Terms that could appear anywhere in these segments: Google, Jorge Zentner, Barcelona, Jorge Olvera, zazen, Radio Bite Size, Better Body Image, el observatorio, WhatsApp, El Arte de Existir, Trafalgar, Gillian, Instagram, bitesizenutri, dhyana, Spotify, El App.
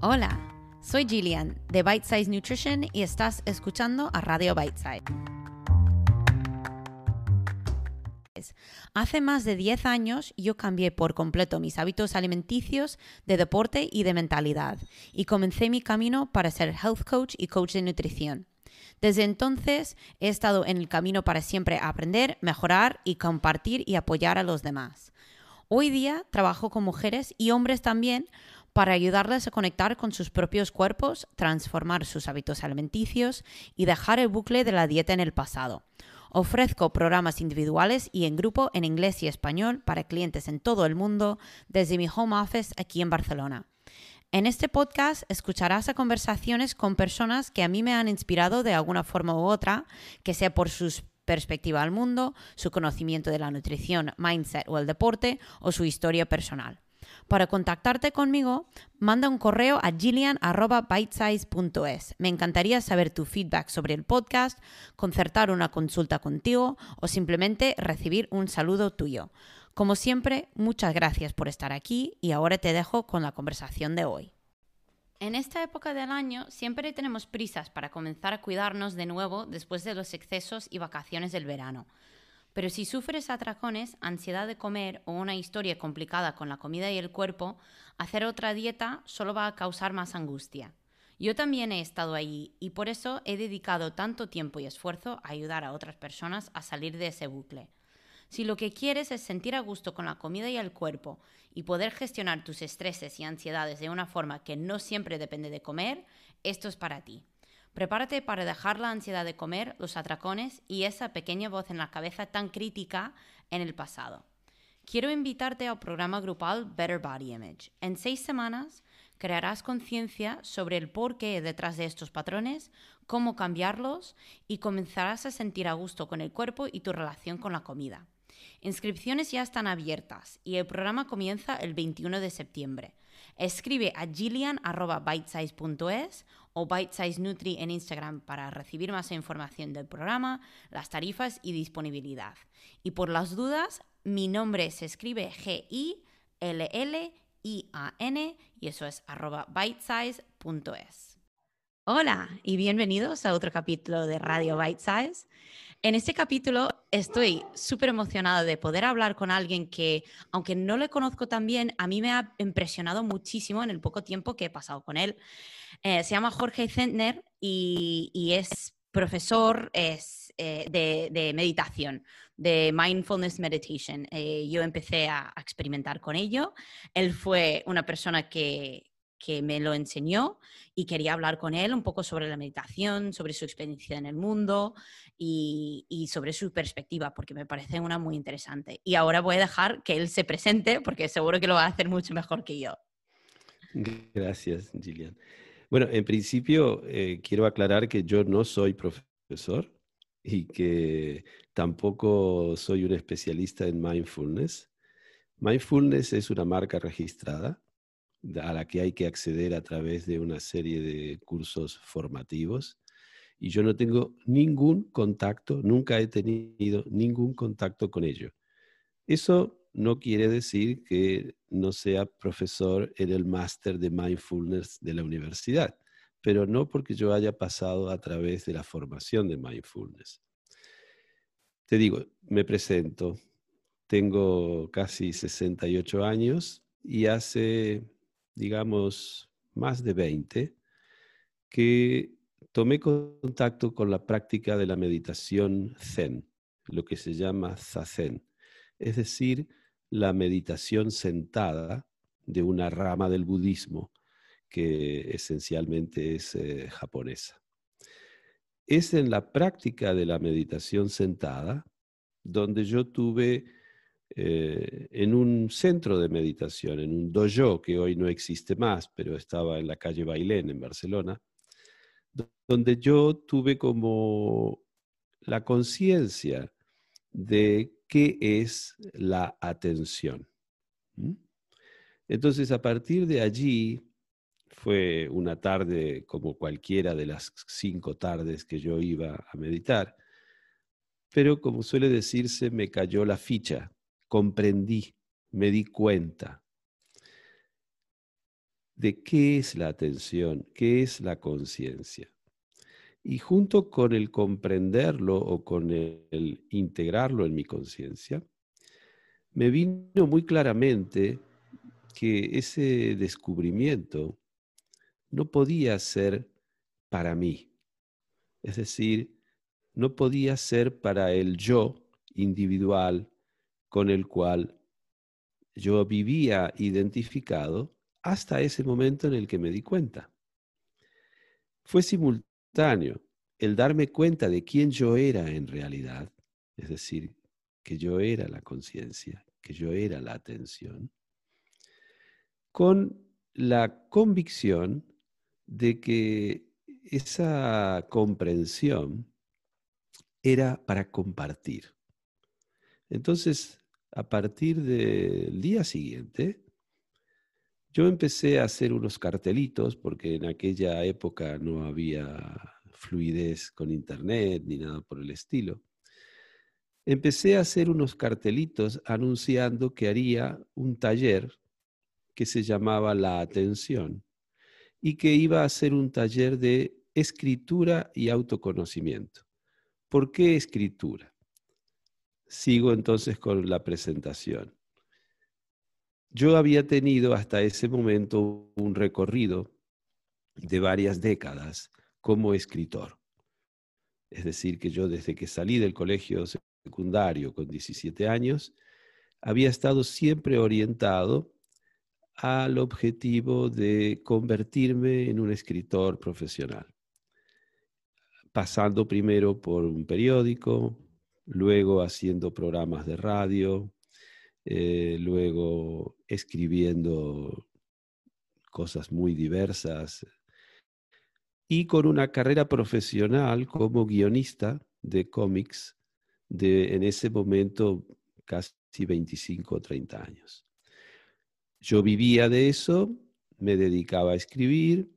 Hola, soy Gillian de Bite Size Nutrition y estás escuchando a Radio Bite Size. Hace más de 10 años yo cambié por completo mis hábitos alimenticios, de deporte y de mentalidad y comencé mi camino para ser health coach y coach de nutrición. Desde entonces he estado en el camino para siempre aprender, mejorar y compartir y apoyar a los demás. Hoy día trabajo con mujeres y hombres también para ayudarles a conectar con sus propios cuerpos, transformar sus hábitos alimenticios y dejar el bucle de la dieta en el pasado. Ofrezco programas individuales y en grupo en inglés y español para clientes en todo el mundo desde mi home office aquí en Barcelona. En este podcast escucharás a conversaciones con personas que a mí me han inspirado de alguna forma u otra, que sea por su perspectiva al mundo, su conocimiento de la nutrición, mindset o el deporte, o su historia personal. Para contactarte conmigo, manda un correo a gillian@bitesize.es. Me encantaría saber tu feedback sobre el podcast, concertar una consulta contigo o simplemente recibir un saludo tuyo. Como siempre, muchas gracias por estar aquí y ahora te dejo con la conversación de hoy. En esta época del año siempre tenemos prisas para comenzar a cuidarnos de nuevo después de los excesos y vacaciones del verano. Pero si sufres atracones, ansiedad de comer o una historia complicada con la comida y el cuerpo, hacer otra dieta solo va a causar más angustia. Yo también he estado allí y por eso he dedicado tanto tiempo y esfuerzo a ayudar a otras personas a salir de ese bucle. Si lo que quieres es sentir a gusto con la comida y el cuerpo y poder gestionar tus estreses y ansiedades de una forma que no siempre depende de comer, esto es para ti. Prepárate para dejar la ansiedad de comer, los atracones y esa pequeña voz en la cabeza tan crítica en el pasado. Quiero invitarte al programa grupal Better Body Image. En 6 semanas crearás conciencia sobre el porqué detrás de estos patrones, cómo cambiarlos y comenzarás a sentir a gusto con el cuerpo y tu relación con la comida. Inscripciones ya están abiertas y el programa comienza el 21 de septiembre. Escribe a gillian@bitesize.es o bitesizenutri en Instagram para recibir más información del programa, las tarifas y disponibilidad. Y por las dudas, mi nombre se escribe GILLIAN y eso es @bitesize.es. Hola y bienvenidos a otro capítulo de Radio Bite Size. En este capítulo estoy súper emocionada de poder hablar con alguien que, aunque no le conozco tan bien, a mí me ha impresionado muchísimo en el poco tiempo que he pasado con él. Se llama Jorge Zentner y es profesor de meditación, de mindfulness meditation. Yo empecé a experimentar con ello. Él fue una persona que me lo enseñó y quería hablar con él un poco sobre la meditación, sobre su experiencia en el mundo y sobre su perspectiva, porque me parece una muy interesante. Y ahora voy a dejar que él se presente, porque seguro que lo va a hacer mucho mejor que yo. Gracias, Gillian. Bueno, en principio quiero aclarar que yo no soy profesor y que tampoco soy un especialista en mindfulness. Mindfulness es una marca registrada a la que hay que acceder a través de una serie de cursos formativos. Y yo no tengo ningún contacto, nunca he tenido ningún contacto con ello. Eso no quiere decir que no sea profesor en el máster de mindfulness de la universidad, pero no porque yo haya pasado a través de la formación de mindfulness. Te digo, me presento, tengo casi 68 años y hace, digamos, más de 20, que tomé contacto con la práctica de la meditación zen, lo que se llama zazen, es decir, la meditación sentada de una rama del budismo que esencialmente es japonesa. Es en la práctica de la meditación sentada donde yo tuve en un centro de meditación, en un dojo que hoy no existe más, pero estaba en la calle Bailén, en Barcelona, donde yo tuve como la conciencia de qué es la atención. Entonces, a partir de allí, fue una tarde como cualquiera de las 5 tardes que yo iba a meditar, pero como suele decirse, me cayó la ficha. Comprendí, me di cuenta. de qué es la atención, qué es la conciencia. Y junto con el comprenderlo o con el integrarlo en mi conciencia, me vino muy claramente que ese descubrimiento no podía ser para mí. Es decir, no podía ser para el yo individual con el cual yo vivía identificado hasta ese momento en el que me di cuenta. Fue simultáneo el darme cuenta de quién yo era en realidad, es decir, que yo era la conciencia, que yo era la atención, con la convicción de que esa comprensión era para compartir. Entonces, a partir del día siguiente, yo empecé a hacer unos cartelitos, porque en aquella época no había fluidez con internet ni nada por el estilo. Empecé a hacer unos cartelitos anunciando que haría un taller que se llamaba La Atención y que iba a ser un taller de escritura y autoconocimiento. ¿Por qué escritura? Sigo entonces con la presentación. Yo había tenido hasta ese momento un recorrido de varias décadas como escritor. Es decir, que yo desde que salí del colegio secundario con 17 años, había estado siempre orientado al objetivo de convertirme en un escritor profesional. Pasando primero por un periódico, luego haciendo programas de radio, luego escribiendo cosas muy diversas y con una carrera profesional como guionista de cómics de en ese momento casi 25 o 30 años. Yo vivía de eso, me dedicaba a escribir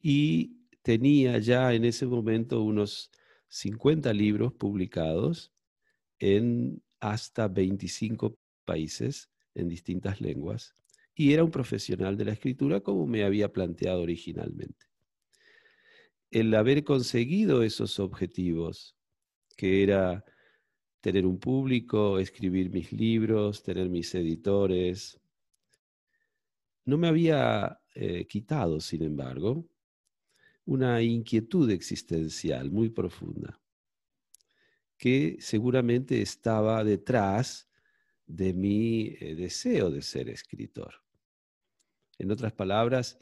y tenía ya en ese momento unos 50 libros publicados en hasta 25 países en distintas lenguas y era un profesional de la escritura como me había planteado originalmente. El haber conseguido esos objetivos, que era tener un público, escribir mis libros, tener mis editores, no me había quitado, sin embargo, una inquietud existencial muy profunda que seguramente estaba detrás de mi deseo de ser escritor. En otras palabras,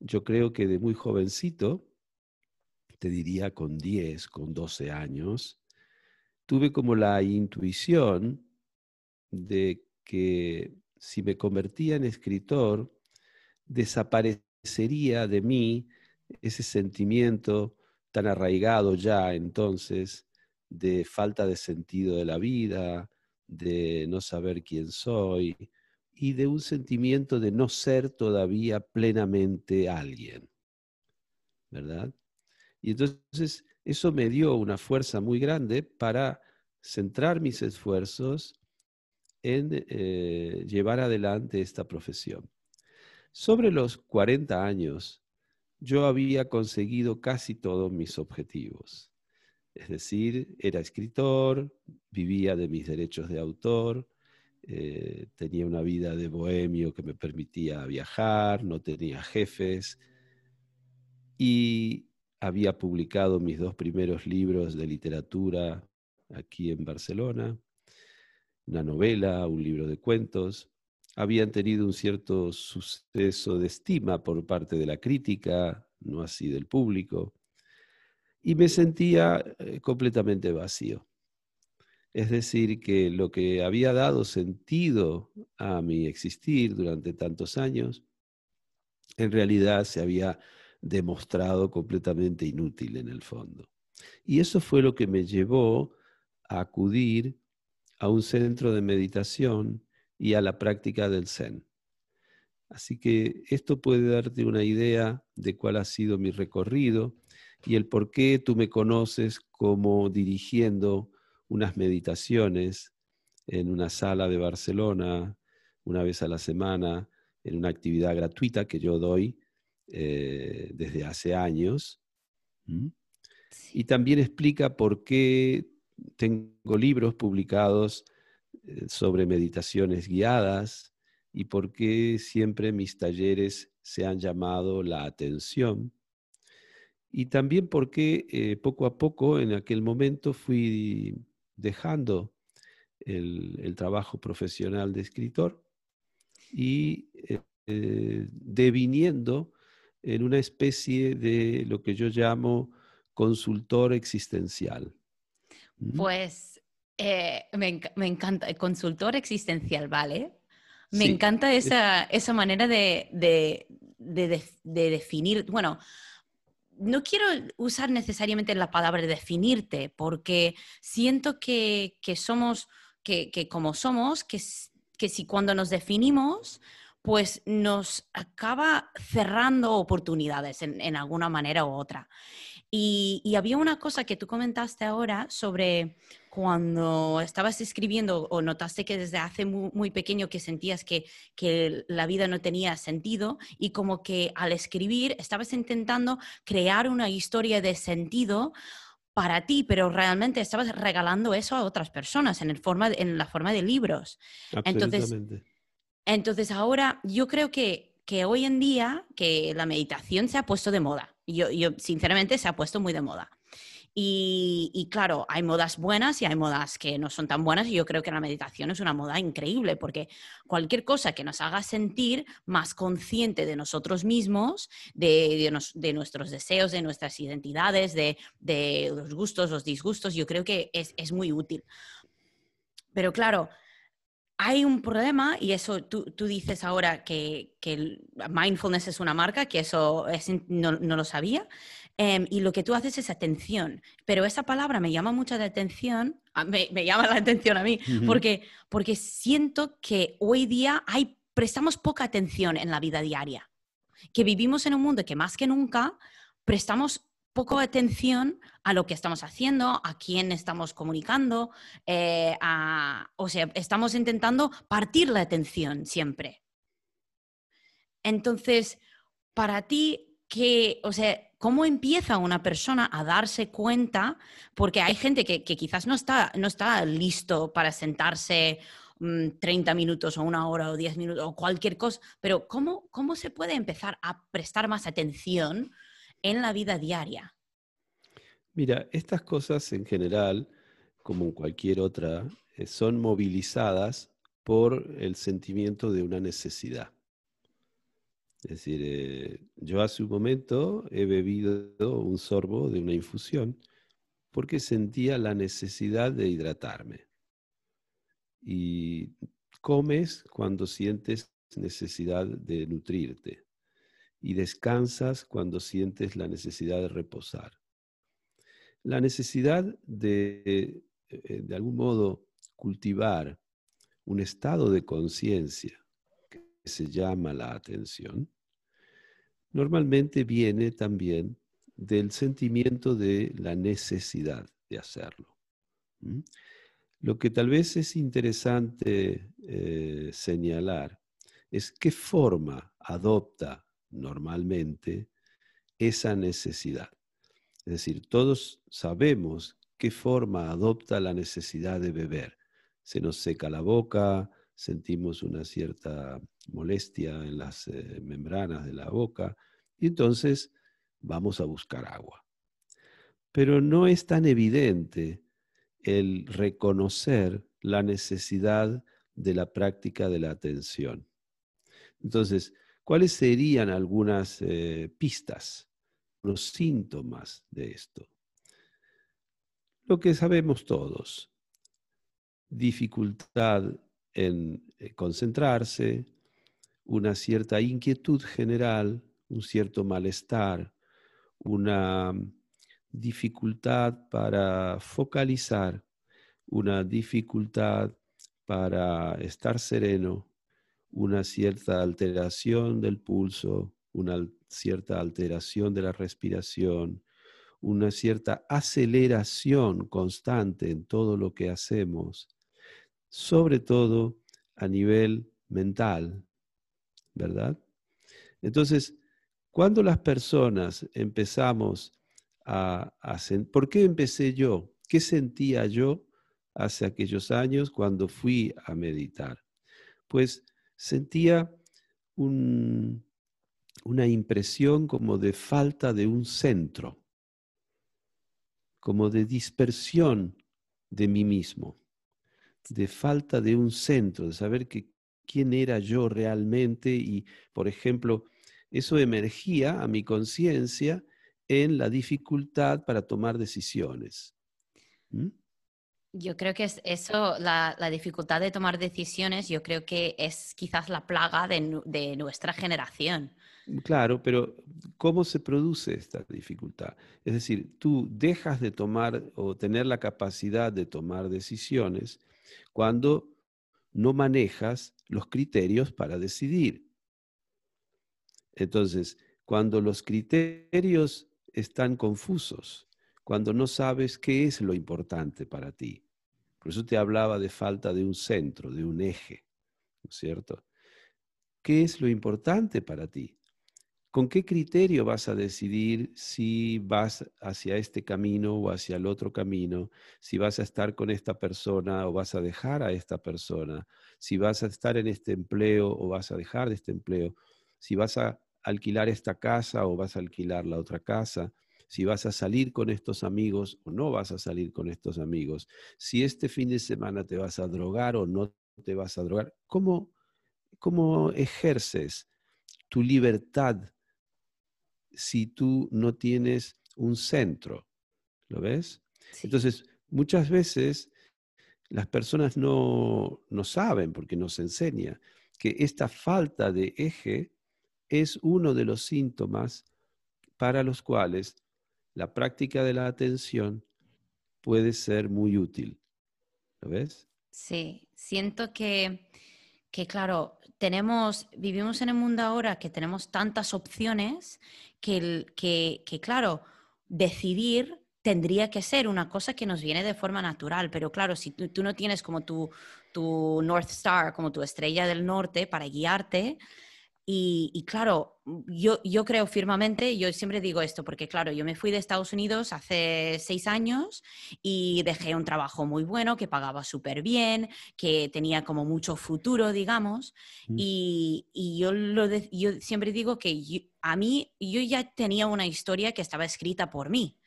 yo creo que de muy jovencito, te diría con 10, con 12 años, tuve como la intuición de que si me convertía en escritor, desaparecería de mí ese sentimiento tan arraigado ya entonces de falta de sentido de la vida, de no saber quién soy y de un sentimiento de no ser todavía plenamente alguien, ¿verdad? Y entonces eso me dio una fuerza muy grande para centrar mis esfuerzos en llevar adelante esta profesión. Sobre los 40 años, yo había conseguido casi todos mis objetivos. Es decir, era escritor, vivía de mis derechos de autor, tenía una vida de bohemio que me permitía viajar, no tenía jefes y había publicado mis dos primeros libros de literatura aquí en Barcelona, una novela, un libro de cuentos. Habían tenido un cierto suceso de estima por parte de la crítica, no así del público, y me sentía completamente vacío. Es decir, que lo que había dado sentido a mi existir durante tantos años, en realidad se había demostrado completamente inútil en el fondo. Y eso fue lo que me llevó a acudir a un centro de meditación y a la práctica del Zen. Así que esto puede darte una idea de cuál ha sido mi recorrido y el por qué tú me conoces como dirigiendo unas meditaciones en una sala de Barcelona, una vez a la semana, en una actividad gratuita que yo doy desde hace años. ¿Mm? Sí. Y también explica por qué tengo libros publicados sobre meditaciones guiadas y por qué siempre mis talleres se han llamado la atención. Y también porque poco a poco en aquel momento fui dejando el trabajo profesional de escritor y deviniendo en una especie de lo que yo llamo consultor existencial. Pues me encanta, el consultor existencial, ¿vale? Me encanta esa manera de definir, bueno... No quiero usar necesariamente la palabra definirte, porque siento que somos, que como somos, que si cuando nos definimos, pues nos acaba cerrando oportunidades en alguna manera u otra. Y había una cosa que tú comentaste ahora sobre cuando estabas escribiendo o notaste que desde hace muy pequeño que sentías que la vida no tenía sentido y como que al escribir estabas intentando crear una historia de sentido para ti, pero realmente estabas regalando eso a otras personas en la forma de libros. Entonces ahora yo creo que hoy en día que la meditación se ha puesto de moda. Yo sinceramente se ha puesto muy de moda. Y claro, hay modas buenas y hay modas que no son tan buenas, y yo creo que la meditación es una moda increíble porque cualquier cosa que nos haga sentir más consciente de nosotros mismos, de nuestros deseos, de nuestras identidades, de los gustos, los disgustos, yo creo que es muy útil. Pero claro, hay un problema, y eso tú dices ahora que el mindfulness es una marca, que eso no lo sabía, y lo que tú haces es atención, pero esa palabra me llama mucho la atención, me llama la atención a mí, porque siento que hoy día prestamos poca atención en la vida diaria, que vivimos en un mundo que más que nunca prestamos poco atención a lo que estamos haciendo, a quién estamos comunicando, o sea, estamos intentando partir la atención siempre. Entonces, para ti, o sea, ¿cómo empieza una persona a darse cuenta? Porque hay gente que quizás no está listo para sentarse 30 minutos o una hora o 10 minutos o cualquier cosa, pero ¿cómo se puede empezar a prestar más atención en la vida diaria? Mira, estas cosas en general, como en cualquier otra, son movilizadas por el sentimiento de una necesidad. Es decir, yo hace un momento he bebido un sorbo de una infusión porque sentía la necesidad de hidratarme. Y comes cuando sientes necesidad de nutrirte. Y descansas cuando sientes la necesidad de reposar. La necesidad de algún modo, cultivar un estado de conciencia que se llama la atención, normalmente viene también del sentimiento de la necesidad de hacerlo. ¿Mm? Lo que tal vez es interesante señalar es qué forma adopta normalmente esa necesidad. Es decir, todos sabemos qué forma adopta la necesidad de beber. Se nos seca la boca, sentimos una cierta molestia en las membranas de la boca y entonces vamos a buscar agua. Pero no es tan evidente el reconocer la necesidad de la práctica de la atención. Entonces, ¿cuáles serían algunas pistas, los síntomas de esto? Lo que sabemos todos: dificultad en concentrarse, una cierta inquietud general, un cierto malestar, una dificultad para focalizar, una dificultad para estar sereno, una cierta alteración del pulso, una cierta alteración de la respiración, una cierta aceleración constante en todo lo que hacemos, sobre todo a nivel mental, ¿verdad? Entonces, cuando las personas empezamos a ¿por qué empecé yo? ¿Qué sentía yo hace aquellos años cuando fui a meditar? Pues sentía una impresión como de falta de un centro, como de dispersión de mí mismo, de falta de un centro, de saber que quién era yo realmente y, por ejemplo, eso emergía a mi conciencia en la dificultad para tomar decisiones. ¿Mm? Yo creo que es eso, la dificultad de tomar decisiones, yo creo que es quizás la plaga de nuestra generación. Claro, pero ¿cómo se produce esta dificultad? Es decir, tú dejas de tomar o tener la capacidad de tomar decisiones cuando no manejas los criterios para decidir. Entonces, cuando los criterios están confusos, cuando no sabes qué es lo importante para ti. Por eso te hablaba de falta de un centro, de un eje, ¿no es cierto? ¿Qué es lo importante para ti? ¿Con qué criterio vas a decidir si vas hacia este camino o hacia el otro camino? Si vas a estar con esta persona o vas a dejar a esta persona. Si vas a estar en este empleo o vas a dejar de este empleo. Si vas a alquilar esta casa o vas a alquilar la otra casa. Si vas a salir con estos amigos o no vas a salir con estos amigos, si este fin de semana te vas a drogar o no te vas a drogar, ¿cómo ejerces tu libertad si tú no tienes un centro? ¿Lo ves? Sí. Entonces, muchas veces las personas no saben, porque nos enseña, que esta falta de eje es uno de los síntomas para los cuales la práctica de la atención puede ser muy útil. ¿Lo ves? Sí, siento que claro, vivimos en el mundo ahora que tenemos tantas opciones que claro, decidir tendría que ser una cosa que nos viene de forma natural. Pero claro, si tú no tienes como tu North Star, como tu estrella del norte para guiarte. Y claro, yo creo firmemente, yo siempre digo esto, porque claro, yo me fui de Estados Unidos hace 6 años y dejé un trabajo muy bueno, que pagaba súper bien, que tenía como mucho futuro, digamos, y yo siempre digo que yo ya tenía una historia que estaba escrita por mí,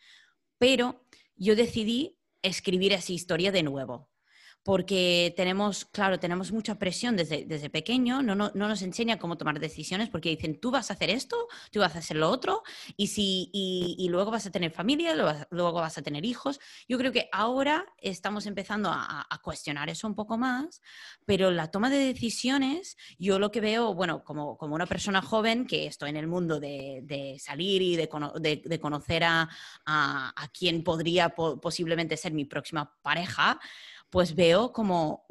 pero yo decidí escribir esa historia de nuevo. Porque tenemos mucha presión desde pequeño, no nos enseña cómo tomar decisiones porque dicen, tú vas a hacer esto, tú vas a hacer lo otro, y luego vas a tener familia, luego vas a tener hijos. Yo creo que ahora estamos empezando a cuestionar eso un poco más, pero la toma de decisiones, yo lo que veo, bueno, como una persona joven que estoy en el mundo de salir y de conocer a quien podría posiblemente ser mi próxima pareja, pues veo como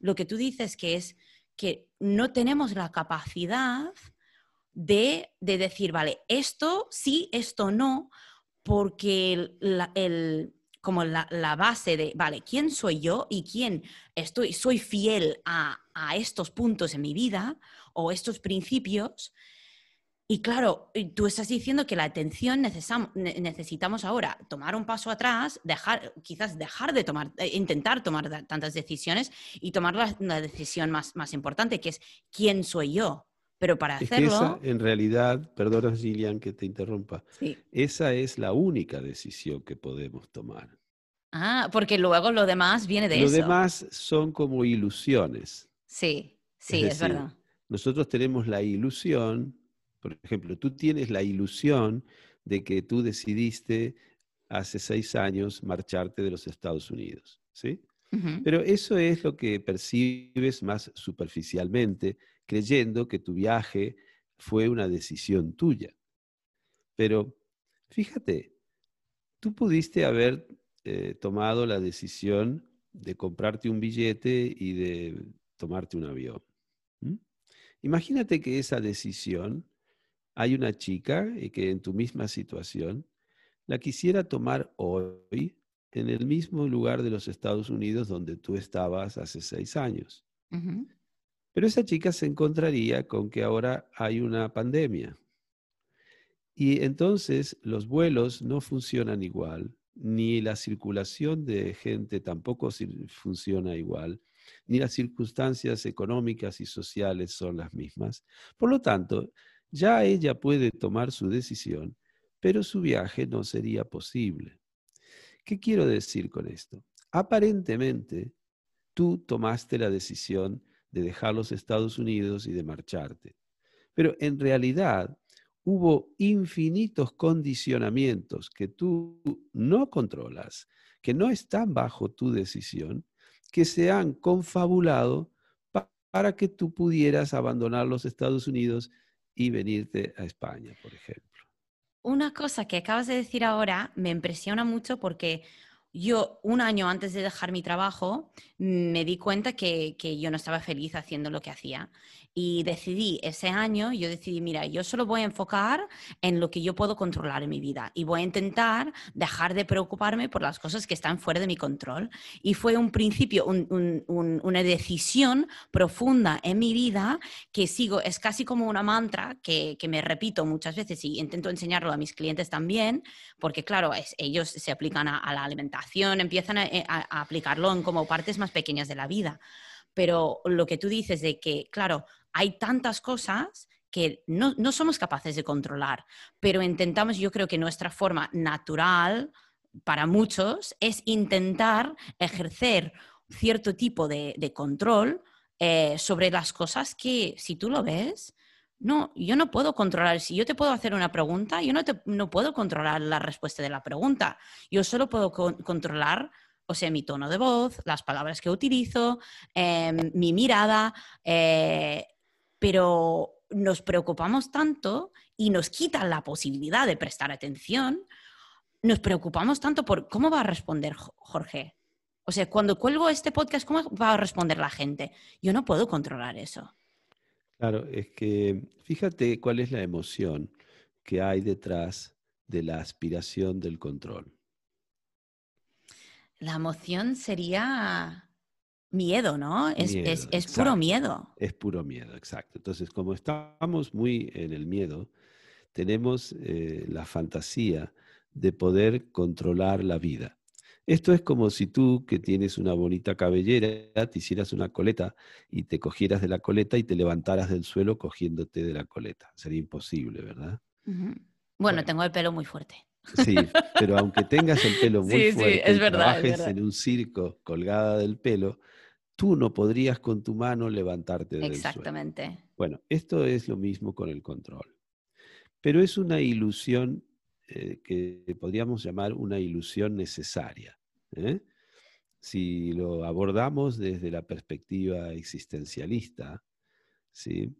lo que tú dices, que es que no tenemos la capacidad de decir, vale, esto sí, esto no, porque la base de, vale, ¿quién soy yo y quién soy fiel a estos puntos en mi vida o estos principios? Y claro, tú estás diciendo que la atención necesitamos ahora tomar un paso atrás, quizás dejar de tomar, intentar tomar tantas decisiones y tomar la decisión más importante, que es ¿quién soy yo? Pero para hacerlo... Esa, en realidad, perdona Gillian que te interrumpa, sí. Esa es la única decisión que podemos tomar. Ah, porque luego lo demás viene de eso. Lo demás son como ilusiones. Sí, sí, es verdad. Nosotros tenemos la ilusión... Por ejemplo, tú tienes la ilusión de que tú decidiste hace 6 años marcharte de los Estados Unidos, ¿sí? Uh-huh. Pero eso es lo que percibes más superficialmente, creyendo que tu viaje fue una decisión tuya. Pero fíjate, tú pudiste haber tomado la decisión de comprarte un billete y de tomarte un avión. ¿Mm? Imagínate que esa decisión... Hay una chica que en tu misma situación la quisiera tomar hoy en el mismo lugar de los Estados Unidos donde tú estabas hace 6 años. Uh-huh. Pero esa chica se encontraría con que ahora hay una pandemia. Y entonces los vuelos no funcionan igual, ni la circulación de gente tampoco funciona igual, ni las circunstancias económicas y sociales son las mismas. Por lo tanto, ya ella puede tomar su decisión, pero su viaje no sería posible. ¿Qué quiero decir con esto? Aparentemente, tú tomaste la decisión de dejar los Estados Unidos y de marcharte. Pero en realidad hubo infinitos condicionamientos que tú no controlas, que no están bajo tu decisión, que se han confabulado para que tú pudieras abandonar los Estados Unidos y venirte a España, por ejemplo. Una cosa que acabas de decir ahora me impresiona mucho porque yo, un año antes de dejar mi trabajo, me di cuenta que yo no estaba feliz haciendo lo que hacía. Y decidí, ese año, yo decidí, mira, yo solo voy a enfocar en lo que yo puedo controlar en mi vida. Y voy a intentar dejar de preocuparme por las cosas que están fuera de mi control. Y fue un principio, una decisión profunda en mi vida que sigo. Es casi como una mantra que me repito muchas veces y intento enseñarlo a mis clientes también. Porque claro, ellos se aplican a la alimentación. Empiezan a aplicarlo en como partes más pequeñas de la vida. Pero lo que tú dices de que, claro, hay tantas cosas que no somos capaces de controlar, pero intentamos, yo creo que nuestra forma natural para muchos es intentar ejercer cierto tipo de control sobre las cosas que, si tú lo ves, no, yo no puedo controlar. Si yo te puedo hacer una pregunta, yo no puedo controlar la respuesta de la pregunta. Yo solo puedo controlar, o sea, mi tono de voz, las palabras que utilizo, mi mirada, pero nos preocupamos tanto y nos quitan la posibilidad de prestar atención. Nos preocupamos tanto por cómo va a responder Jorge. O sea, cuando cuelgo este podcast, ¿cómo va a responder la gente? Yo no puedo controlar eso. Claro, es que fíjate cuál es la emoción que hay detrás de la aspiración del control. La emoción sería miedo, ¿no? Es puro miedo. Es puro miedo, exacto. Entonces, como estamos muy en el miedo, tenemos la fantasía de poder controlar la vida. Esto es como si tú, que tienes una bonita cabellera, te hicieras una coleta y te cogieras de la coleta y te levantaras del suelo cogiéndote de la coleta. Sería imposible, ¿verdad? Uh-huh. Bueno, tengo el pelo muy fuerte. Sí, pero aunque tengas el pelo muy fuerte, sí, es verdad, trabajes en un circo colgada del pelo, tú no podrías con tu mano levantarte del suelo. Exactamente. Bueno, esto es lo mismo con el control. Pero es una ilusión que podríamos llamar una ilusión necesaria. ¿Eh? Si lo abordamos desde la perspectiva existencialista, ¿sí?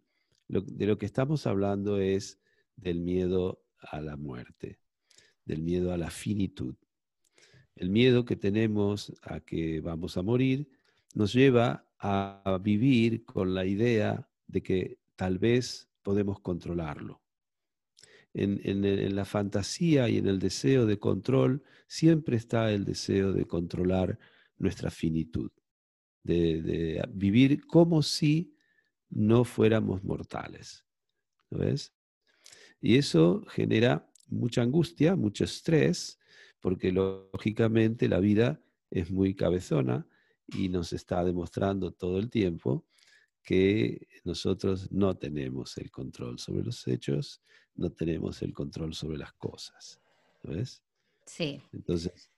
De lo que estamos hablando es del miedo a la muerte, del miedo a la finitud. El miedo que tenemos a que vamos a morir nos lleva a vivir con la idea de que tal vez podemos controlarlo. En la fantasía y en el deseo de control siempre está el deseo de controlar nuestra finitud, de vivir como si no fuéramos mortales. ¿Lo ves? Y eso genera mucha angustia, mucho estrés, porque lógicamente la vida es muy cabezona y nos está demostrando todo el tiempo que nosotros no tenemos el control sobre los hechos, no tenemos el control sobre las cosas. ¿Lo ves? Sí. Entonces,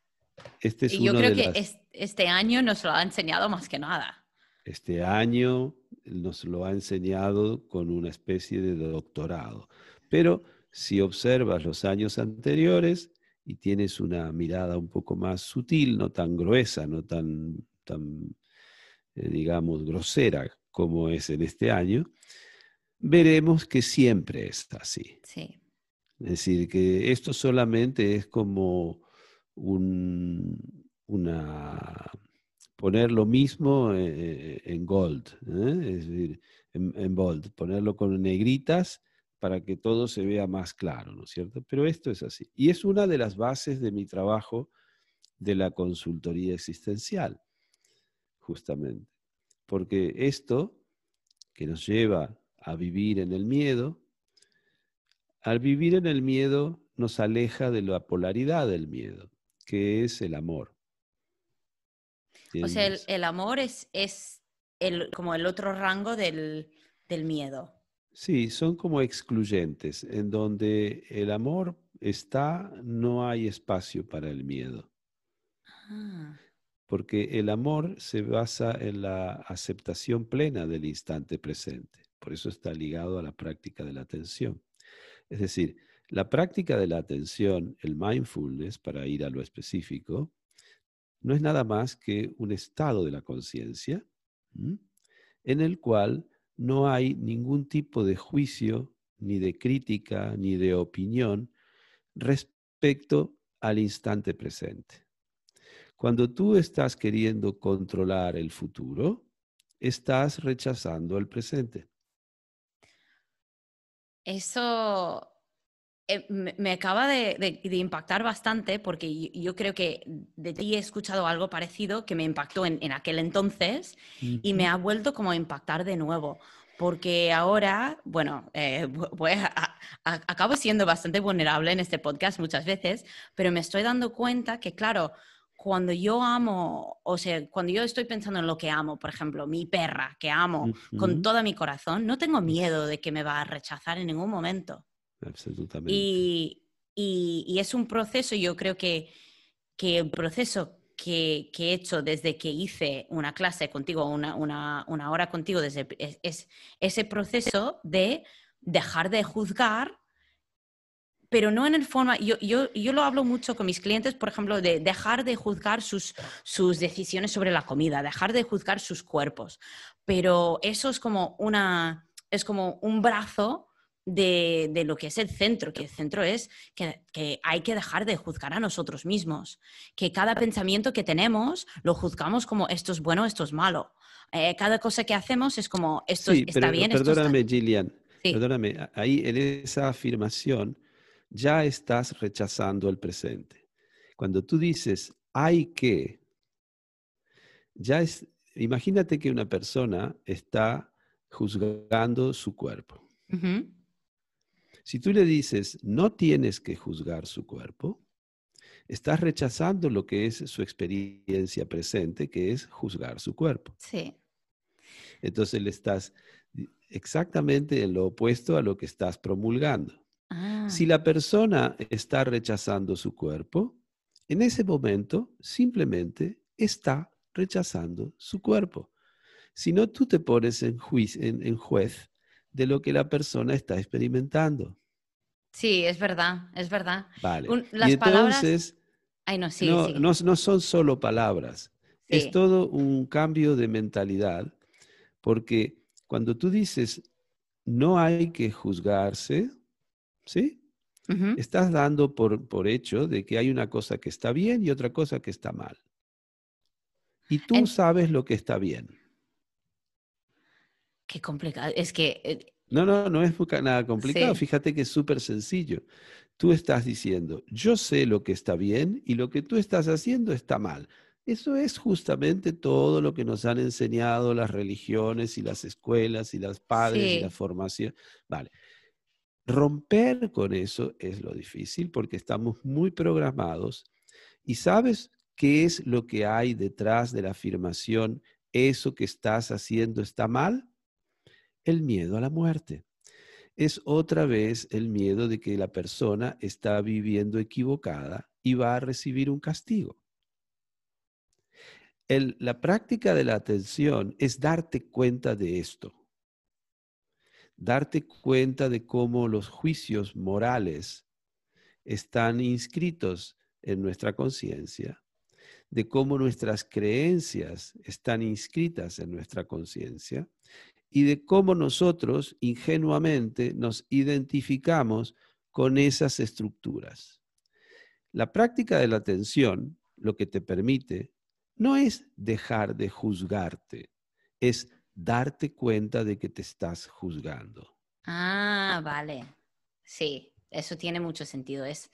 este es uno de las... Yo creo que este año nos lo ha enseñado más que nada. Este año nos lo ha enseñado con una especie de doctorado. Pero si observas los años anteriores y tienes una mirada un poco más sutil, no tan gruesa, no tan digamos, grosera, como es en este año, veremos que siempre es así. Sí. Es decir, que esto solamente es como poner lo mismo en gold, ¿eh? Es decir, en bold, ponerlo con negritas para que todo se vea más claro, ¿no es cierto? Pero esto es así. Y es una de las bases de mi trabajo de la consultoría existencial, justamente. Porque esto que nos lleva a vivir en el miedo, al vivir en el miedo nos aleja de la polaridad del miedo, que es el amor. ¿Entiendes? O sea, el amor es como el otro rango del miedo. Sí, son como excluyentes, en donde el amor está, no hay espacio para el miedo. Ah. Porque el amor se basa en la aceptación plena del instante presente. Por eso está ligado a la práctica de la atención. Es decir, la práctica de la atención, el mindfulness, para ir a lo específico, no es nada más que un estado de la conciencia en el cual no hay ningún tipo de juicio, ni de crítica, ni de opinión respecto al instante presente. Cuando tú estás queriendo controlar el futuro, estás rechazando el presente. Eso me acaba de impactar bastante, porque yo creo que de ti he escuchado algo parecido que me impactó en aquel entonces y me ha vuelto como a impactar de nuevo, porque ahora, bueno, pues, acabo siendo bastante vulnerable en este podcast muchas veces, pero me estoy dando cuenta que, claro, cuando yo amo, o sea, cuando yo estoy pensando en lo que amo, por ejemplo, mi perra, que amo con todo mi corazón, no tengo miedo de que me va a rechazar en ningún momento. Absolutamente. Y es un proceso, yo creo que el proceso que he hecho desde que hice una clase contigo, una hora contigo, desde, es ese proceso de dejar de juzgar, pero no en el forma... Yo lo hablo mucho con mis clientes, por ejemplo, de dejar de juzgar sus decisiones sobre la comida, dejar de juzgar sus cuerpos. Pero eso es como un brazo de lo que es el centro, que el centro es que hay que dejar de juzgar a nosotros mismos, que cada pensamiento que tenemos lo juzgamos como esto es bueno, esto es malo, cada cosa que hacemos es como esto sí, está bien, perdóname, esto está... Gillian, sí. Perdóname, ahí en esa afirmación ya estás rechazando el presente. Cuando tú dices hay que, ya es, imagínate que una persona está juzgando su cuerpo. Uh-huh. Si tú le dices, no tienes que juzgar su cuerpo, estás rechazando lo que es su experiencia presente, que es juzgar su cuerpo. Sí. Entonces le estás exactamente en lo opuesto a lo que estás promulgando. Ah. Si la persona está rechazando su cuerpo, en ese momento simplemente está rechazando su cuerpo. Si no, tú te pones en juez de lo que la persona está experimentando. Sí, es verdad, es verdad. Vale. Las y entonces, palabras... Ay, no, sí, no, sí. No son solo palabras, sí. Es todo un cambio de mentalidad, porque cuando tú dices, no hay que juzgarse, ¿sí? Uh-huh. Estás dando por hecho de que hay una cosa que está bien y otra cosa que está mal. Y tú sabes lo que está bien. Qué complicado, es que... No es nada complicado, sí. Fíjate que es súper sencillo. Tú estás diciendo, yo sé lo que está bien y lo que tú estás haciendo está mal. Eso es justamente todo lo que nos han enseñado las religiones y las escuelas y los padres, sí, y la formación. Vale. Romper con eso es lo difícil porque estamos muy programados y ¿sabes qué es lo que hay detrás de la afirmación? ¿Eso que estás haciendo está mal? El miedo a la muerte. Es otra vez el miedo de que la persona está viviendo equivocada y va a recibir un castigo. La práctica de la atención es darte cuenta de esto. Darte cuenta de cómo los juicios morales están inscritos en nuestra conciencia, de cómo nuestras creencias están inscritas en nuestra conciencia, y de cómo nosotros ingenuamente nos identificamos con esas estructuras. La práctica de la atención, lo que te permite, no es dejar de juzgarte, es darte cuenta de que te estás juzgando. Ah, vale. Sí, eso tiene mucho sentido. Es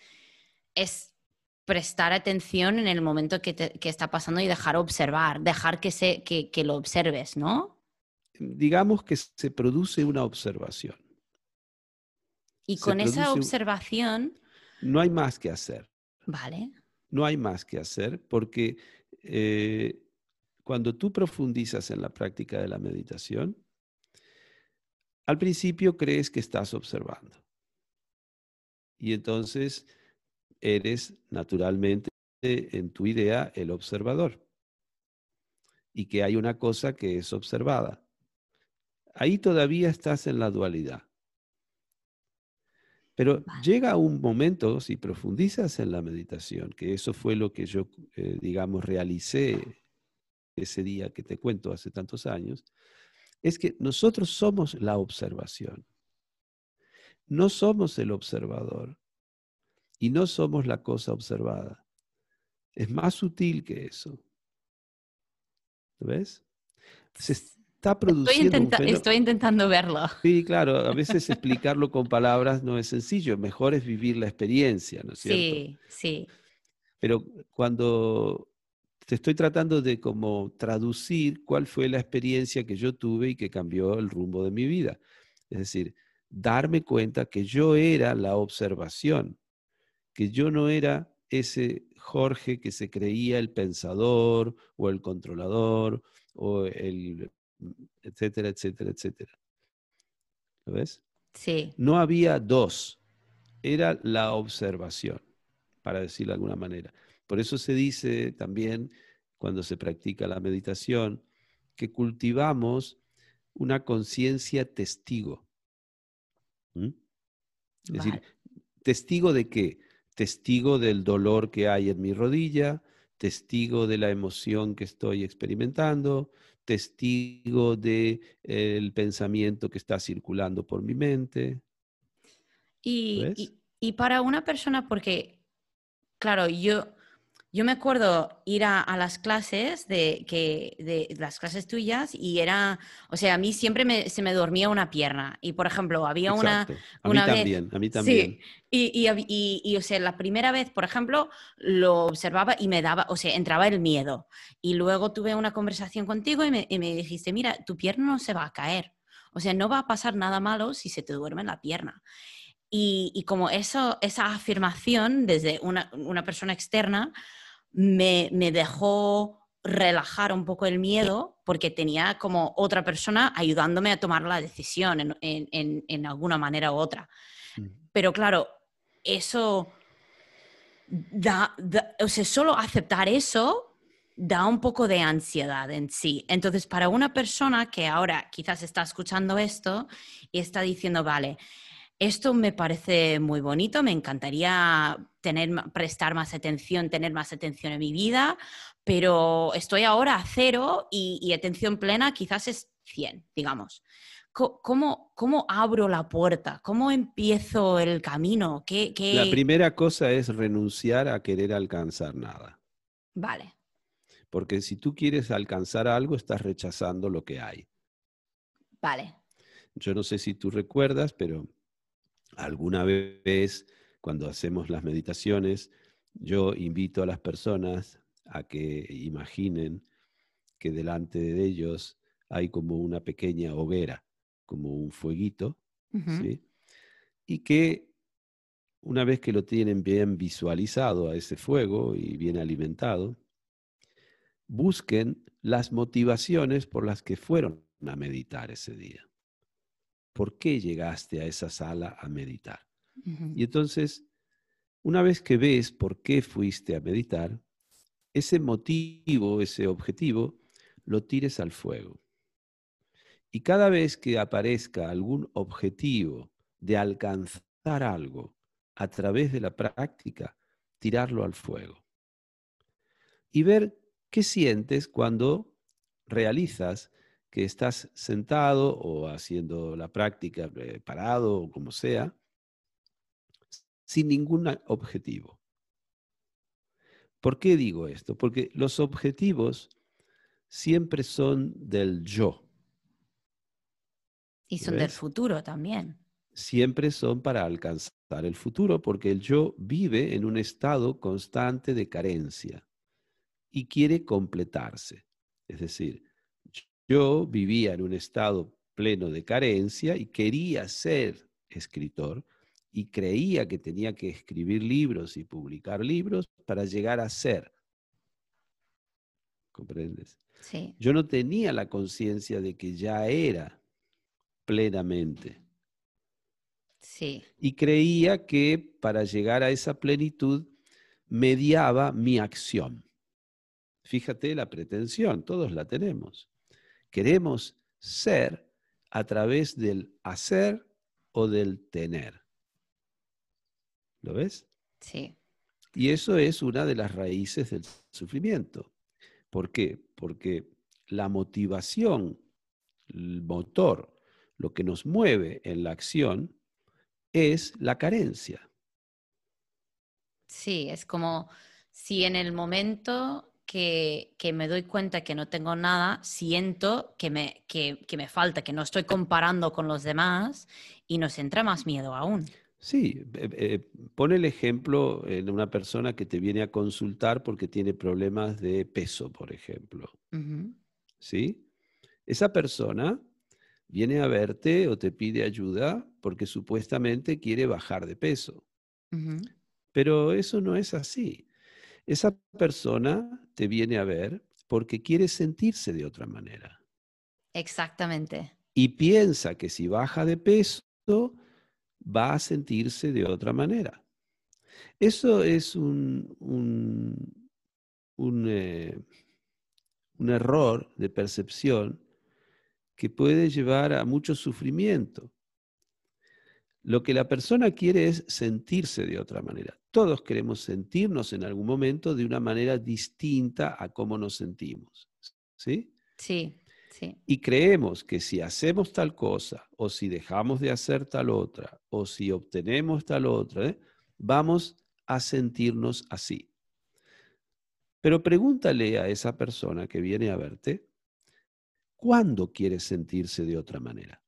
prestar atención en el momento que está pasando y dejar observar, dejar que lo observes, ¿no? digamos que se produce una observación. Y con esa observación... No hay más que hacer. Vale. No hay más que hacer porque cuando tú profundizas en la práctica de la meditación, al principio crees que estás observando. Y entonces eres naturalmente en tu idea el observador. Y que hay una cosa que es observada. Ahí todavía estás en la dualidad. Pero llega un momento, si profundizas en la meditación, que eso fue lo que yo, digamos, realicé ese día que te cuento hace tantos años, es que nosotros somos la observación. No somos el observador y no somos la cosa observada. Es más sutil que eso. ¿Ves? Se está produciendo estoy intentando verlo. Sí, claro. A veces explicarlo con palabras no es sencillo. Mejor es vivir la experiencia, ¿no es cierto? Sí, sí. Pero cuando te estoy tratando de como traducir cuál fue la experiencia que yo tuve y que cambió el rumbo de mi vida. Es decir, darme cuenta que yo era la observación, que yo no era ese Jorge que se creía el pensador o el controlador o el etcétera, etcétera, etcétera. ¿Lo ves? Sí. No había dos. Era la observación, para decirlo de alguna manera. Por eso se dice también, cuando se practica la meditación, que cultivamos una conciencia testigo. ¿Mm? Es decir, ¿testigo de qué? Testigo del dolor que hay en mi rodilla, testigo de la emoción que estoy experimentando, testigo del pensamiento que está circulando por mi mente. Y para una persona, porque, claro, yo me acuerdo ir a las clases, de las clases tuyas, y era, o sea, a mí siempre se me dormía una pierna. Y, por ejemplo, había exacto. A mí también. Sí. Y o sea, la primera vez, por ejemplo, lo observaba y me daba, o sea, entraba el miedo. Y luego tuve una conversación contigo y me dijiste, mira, tu pierna no se va a caer. O sea, no va a pasar nada malo si se te duerme la pierna. Y como esa afirmación desde una persona externa me dejó relajar un poco el miedo porque tenía como otra persona ayudándome a tomar la decisión en alguna manera u otra. Pero claro, eso o sea, solo aceptar eso da un poco de ansiedad en sí. Entonces, para una persona que ahora quizás está escuchando esto y está diciendo, vale, esto me parece muy bonito, me encantaría prestar más atención, tener más atención en mi vida, pero estoy ahora a cero y atención plena quizás es 100, digamos. ¿Cómo abro la puerta? ¿Cómo empiezo el camino? ¿Qué? La primera cosa es renunciar a querer alcanzar nada. Vale. Porque si tú quieres alcanzar algo, estás rechazando lo que hay. Vale. Yo no sé si tú recuerdas, pero alguna vez cuando hacemos las meditaciones, yo invito a las personas a que imaginen que delante de ellos hay como una pequeña hoguera, como un fueguito, uh-huh. ¿Sí? Y que una vez que lo tienen bien visualizado a ese fuego y bien alimentado, busquen las motivaciones por las que fueron a meditar ese día. ¿Por qué llegaste a esa sala a meditar? Uh-huh. Y entonces, una vez que ves por qué fuiste a meditar, ese motivo, ese objetivo, lo tires al fuego. Y cada vez que aparezca algún objetivo de alcanzar algo a través de la práctica, tirarlo al fuego. Y ver qué sientes cuando realizas que estás sentado o haciendo la práctica parado o como sea, sin ningún objetivo. ¿Por qué digo esto? Porque los objetivos siempre son del yo. Y son del futuro también. Siempre son para alcanzar el futuro, porque el yo vive en un estado constante de carencia y quiere completarse. Es decir, Yo vivía en un estado pleno de carencia y quería ser escritor y creía que tenía que escribir libros y publicar libros para llegar a ser. ¿Comprendes? Sí. Yo no tenía la conciencia de que ya era plenamente. Sí. Y creía que para llegar a esa plenitud mediaba mi acción. Fíjate la pretensión, todos la tenemos. Queremos ser a través del hacer o del tener. ¿Lo ves? Sí. Y eso es una de las raíces del sufrimiento. ¿Por qué? Porque la motivación, el motor, lo que nos mueve en la acción es la carencia. Sí, es como si en el momento que me doy cuenta que no tengo nada, siento que me falta, que no estoy comparando con los demás y nos entra más miedo aún. Sí, pon el ejemplo en una persona que te viene a consultar porque tiene problemas de peso, por ejemplo. Uh-huh. ¿Sí? Esa persona viene a verte o te pide ayuda porque supuestamente quiere bajar de peso. Uh-huh. Pero eso no es así. Esa persona te viene a ver porque quiere sentirse de otra manera. Exactamente. Y piensa que si baja de peso va a sentirse de otra manera. Eso es un error de percepción que puede llevar a mucho sufrimiento. Lo que la persona quiere es sentirse de otra manera. Todos queremos sentirnos en algún momento de una manera distinta a cómo nos sentimos. ¿Sí? Sí. Sí. Y creemos que si hacemos tal cosa, o si dejamos de hacer tal otra, o si obtenemos tal otra, vamos a sentirnos así. Pero pregúntale a esa persona que viene a verte, ¿cuándo quiere sentirse de otra manera?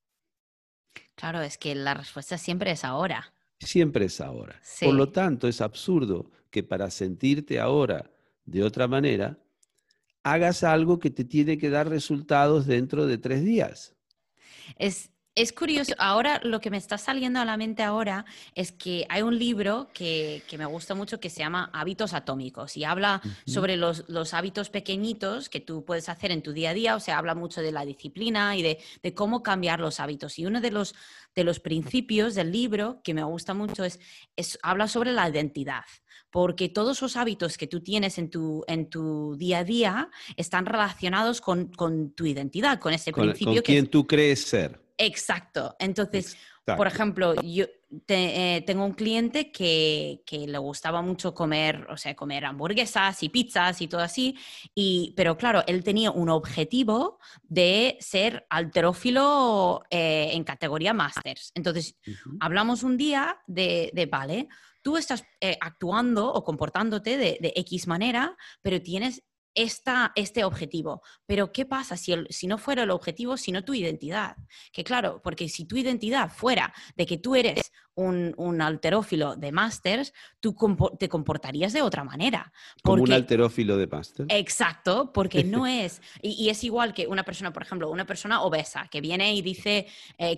Claro, es que la respuesta siempre es ahora. Siempre es ahora. Sí. Por lo tanto, es absurdo que para sentirte ahora de otra manera hagas algo que te tiene que dar resultados dentro de 3 días. Es curioso. Ahora lo que me está saliendo a la mente ahora es que hay un libro que me gusta mucho que se llama Hábitos Atómicos y habla sobre los hábitos pequeñitos que tú puedes hacer en tu día a día. O sea, habla mucho de la disciplina y de cómo cambiar los hábitos. Y uno de los principios del libro que me gusta mucho es habla sobre la identidad. Porque todos los hábitos que tú tienes en tu día a día están relacionados con tu identidad, con ese principio. Con quien tú crees ser. Exacto. Entonces, por ejemplo, yo tengo un cliente que le gustaba mucho comer hamburguesas y pizzas y todo así, pero claro, él tenía un objetivo de ser halterófilo en categoría masters. Entonces, hablamos un día de vale, tú estás actuando o comportándote de X manera, pero tienes este objetivo. Pero ¿qué pasa si no fuera el objetivo, sino tu identidad? Que claro, porque si tu identidad fuera de que tú eres un halterófilo de másters, tú te comportarías de otra manera. Como un halterófilo de máster. Exacto, porque no es. Y es igual que una persona, por ejemplo, una persona obesa que viene y dice,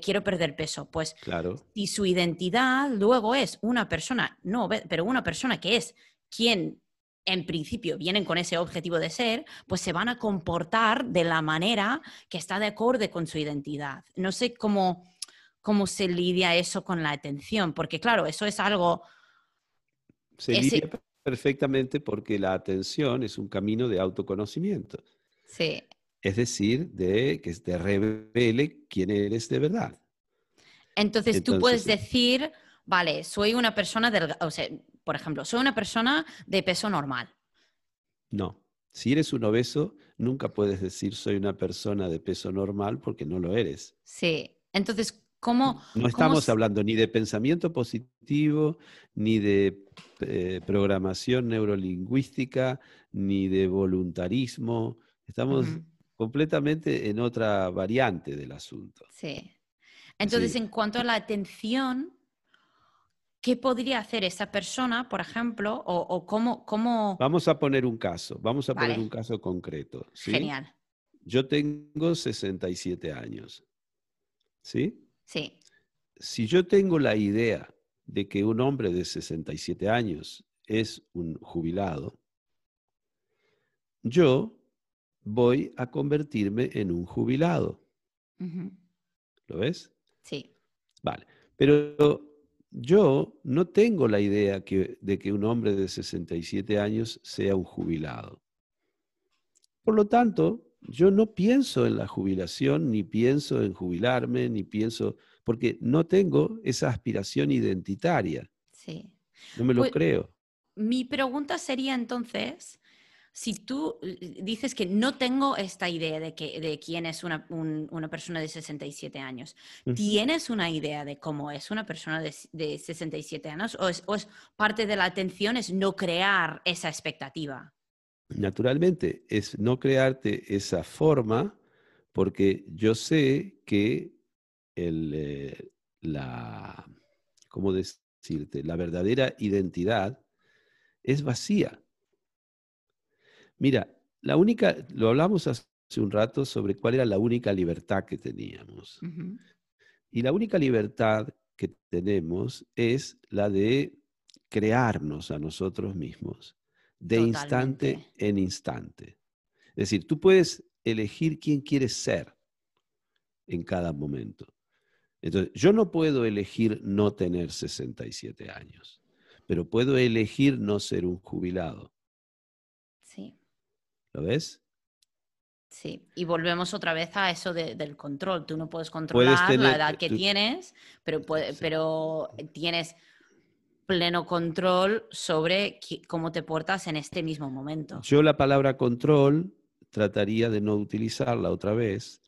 quiero perder peso. Pues claro. Si su identidad luego es una persona, no obesa, pero una persona que es quien en principio vienen con ese objetivo de ser, pues se van a comportar de la manera que está de acuerdo con su identidad. No sé cómo se lidia eso con la atención, porque claro, eso es algo... lidia perfectamente porque la atención es un camino de autoconocimiento. Sí. Es decir, de que te revele quién eres de verdad. Entonces tú puedes decir, vale, soy una persona delgada, o sea, por ejemplo, soy una persona de peso normal. No. Si eres un obeso, nunca puedes decir soy una persona de peso normal porque no lo eres. Sí. Entonces, ¿cómo...? No estamos hablando ni de pensamiento positivo, ni de programación neurolingüística, ni de voluntarismo. Estamos completamente en otra variante del asunto. Sí. Entonces, en cuanto a la atención... ¿Qué podría hacer esa persona, por ejemplo? ¿O cómo...? Vamos a poner un caso concreto. ¿Sí? Genial. Yo tengo 67 años, ¿sí? Sí. Si yo tengo la idea de que un hombre de 67 años es un jubilado, yo voy a convertirme en un jubilado. Uh-huh. ¿Lo ves? Sí. Vale, pero yo no tengo la idea de que un hombre de 67 años sea un jubilado. Por lo tanto, yo no pienso en la jubilación, ni pienso en jubilarme, ni pienso... Porque no tengo esa aspiración identitaria. Sí. No me lo creo. Mi pregunta sería entonces, si tú dices que no tengo esta idea de quién es una persona de 67 años, ¿tienes una idea de cómo es una persona de 67 años? ¿O es parte de la atención es no crear esa expectativa? Naturalmente, es no crearte esa forma, porque yo sé que ¿cómo decirte? La verdadera identidad es vacía. Mira, lo hablamos hace un rato sobre cuál era la única libertad que teníamos. Uh-huh. Y la única libertad que tenemos es la de crearnos a nosotros mismos de instante en instante. Es decir, tú puedes elegir quién quieres ser en cada momento. Entonces, yo no puedo elegir no tener 67 años, pero puedo elegir no ser un jubilado. Sí. ¿Lo ves? Sí, y volvemos otra vez a eso del control. Tú no puedes controlar la edad que tienes, pero tienes pleno control sobre cómo te portas en este mismo momento. Yo la palabra control trataría de no utilizarla otra vez,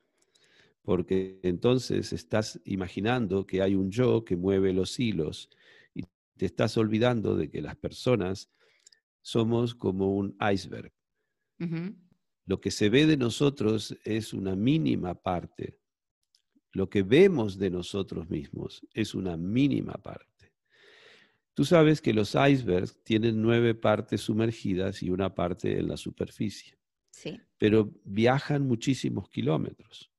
porque entonces estás imaginando que hay un yo que mueve los hilos y te estás olvidando de que las personas somos como un iceberg. Uh-huh. Lo que se ve de nosotros es una mínima parte. Lo que vemos de nosotros mismos es una mínima parte. Tú sabes que los icebergs tienen 9 partes sumergidas y una parte en la superficie. Sí. Pero viajan muchísimos kilómetros.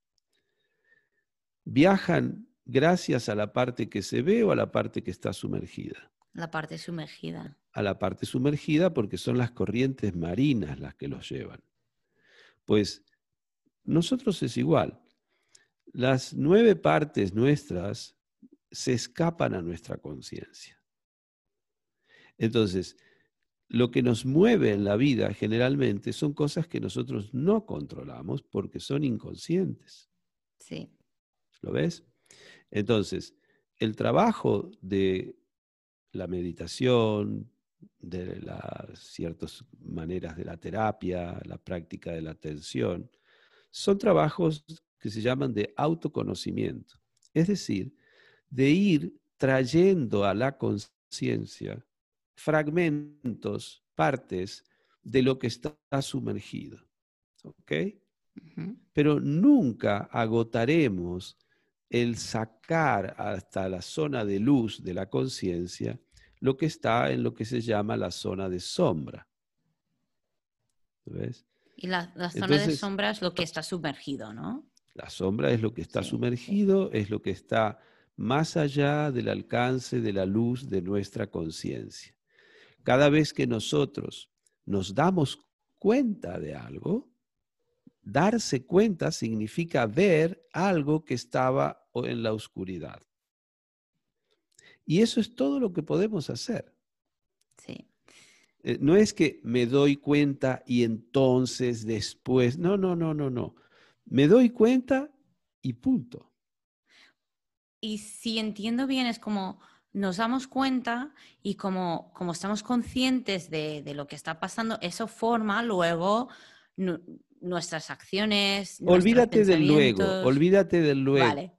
¿Viajan gracias a la parte que se ve o a la parte que está sumergida? La parte sumergida. A la parte sumergida porque son las corrientes marinas las que los llevan. Pues nosotros es igual. Las 9 partes nuestras se escapan a nuestra conciencia. Entonces, lo que nos mueve en la vida generalmente son cosas que nosotros no controlamos porque son inconscientes. Sí. ¿Lo ves? Entonces, el trabajo de la meditación, de las ciertas maneras de la terapia, la práctica de la atención, son trabajos que se llaman de autoconocimiento. Es decir, de ir trayendo a la conciencia fragmentos, partes de lo que está sumergido. ¿Ok? Pero nunca agotaremos el sacar hasta la zona de luz de la conciencia lo que está en lo que se llama la zona de sombra. ¿Ves? Y la zona de sombra es lo que está sumergido, ¿no? La sombra es lo que está sumergido, es lo que está más allá del alcance de la luz de nuestra conciencia. Cada vez que nosotros nos damos cuenta de algo, darse cuenta significa ver algo que estaba en la oscuridad. Y eso es todo lo que podemos hacer. Sí. No es que me doy cuenta y entonces después... No, no, no, no, no. Me doy cuenta y punto. Y si entiendo bien, es como nos damos cuenta y como estamos conscientes de lo que está pasando, eso forma luego... nuestras acciones, olvídate del luego, olvídate del luego. Vale.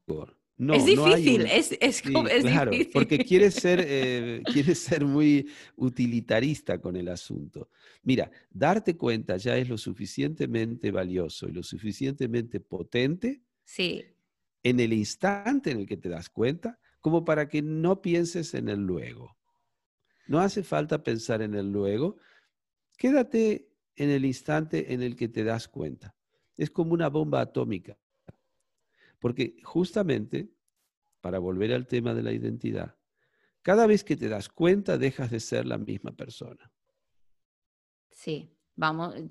No, es difícil, no es claro, difícil. Porque quieres ser muy utilitarista con el asunto. Mira, darte cuenta ya es lo suficientemente valioso y lo suficientemente potente en el instante en el que te das cuenta, como para que no pienses en el luego. No hace falta pensar en el luego. Quédate en el instante en el que te das cuenta. es como una bomba atómica. Porque justamente, para volver al tema de la identidad, cada vez que te das cuenta dejas de ser la misma persona. Sí,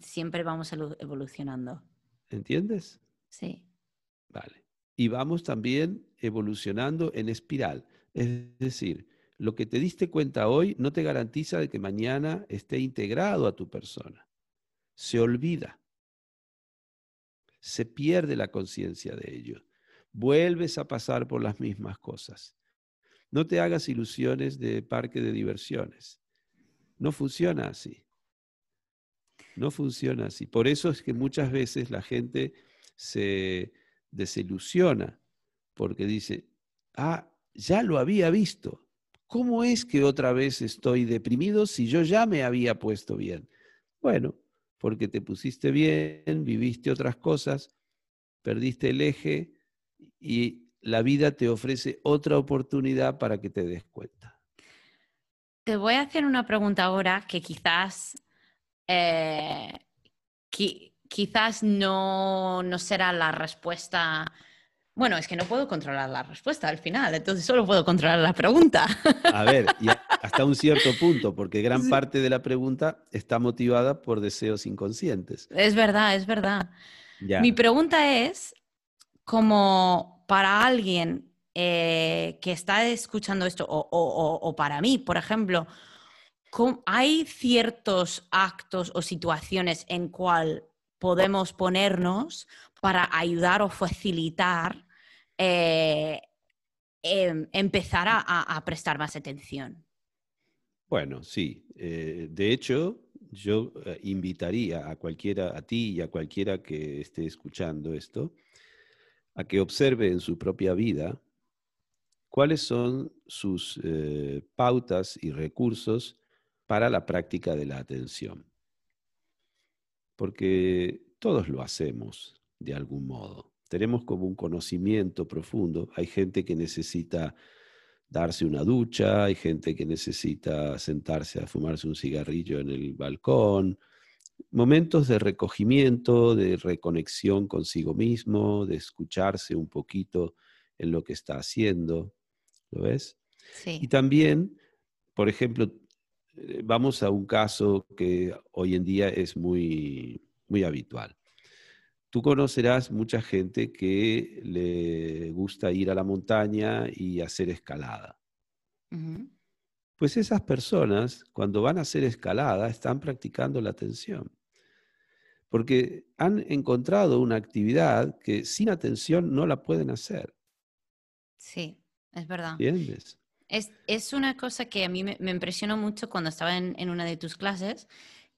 siempre vamos evolucionando. ¿Entiendes? Sí. Vale. Y vamos también evolucionando en espiral. Es decir, lo que te diste cuenta hoy no te garantiza de que mañana esté integrado a tu persona. Se olvida. Se pierde la conciencia de ello. Vuelves a pasar por las mismas cosas. No te hagas ilusiones de parque de diversiones. No funciona así. No funciona así. Por eso es que muchas veces la gente se desilusiona porque dice, ah, ya lo había visto. ¿Cómo es que otra vez estoy deprimido si yo ya me había puesto bien? Bueno, porque te pusiste bien, viviste otras cosas, perdiste el eje y la vida te ofrece otra oportunidad para que te des cuenta. Te voy a hacer una pregunta ahora que quizás no será la respuesta. Bueno, es que no puedo controlar la respuesta al final, entonces solo puedo controlar la pregunta. A ver, y hasta un cierto punto, porque gran parte de la pregunta está motivada por deseos inconscientes. Es verdad, es verdad. Ya. Mi pregunta es, como para alguien que está escuchando esto, o para mí, por ejemplo, ¿hay ciertos actos o situaciones en cual podemos ponernos para ayudar o facilitar empezar a prestar más atención? Bueno, sí. De hecho, yo invitaría a cualquiera, a ti y a cualquiera que esté escuchando esto, a que observe en su propia vida cuáles son sus pautas y recursos para la práctica de la atención. Porque todos lo hacemos de algún modo. Tenemos como un conocimiento profundo. Hay gente que necesita darse una ducha, hay gente que necesita sentarse a fumarse un cigarrillo en el balcón. Momentos de recogimiento, de reconexión consigo mismo, de escucharse un poquito en lo que está haciendo. ¿Lo ves? Sí. Y también, por ejemplo, vamos a un caso que hoy en día es muy habitual. Tú conocerás mucha gente que le gusta ir a la montaña y hacer escalada. Uh-huh. Pues esas personas, cuando van a hacer escalada, están practicando la atención. Porque han encontrado una actividad que sin atención no la pueden hacer. Sí, es verdad. ¿Entiendes? Es una cosa que a mí me impresionó mucho cuando estaba en una de tus clases,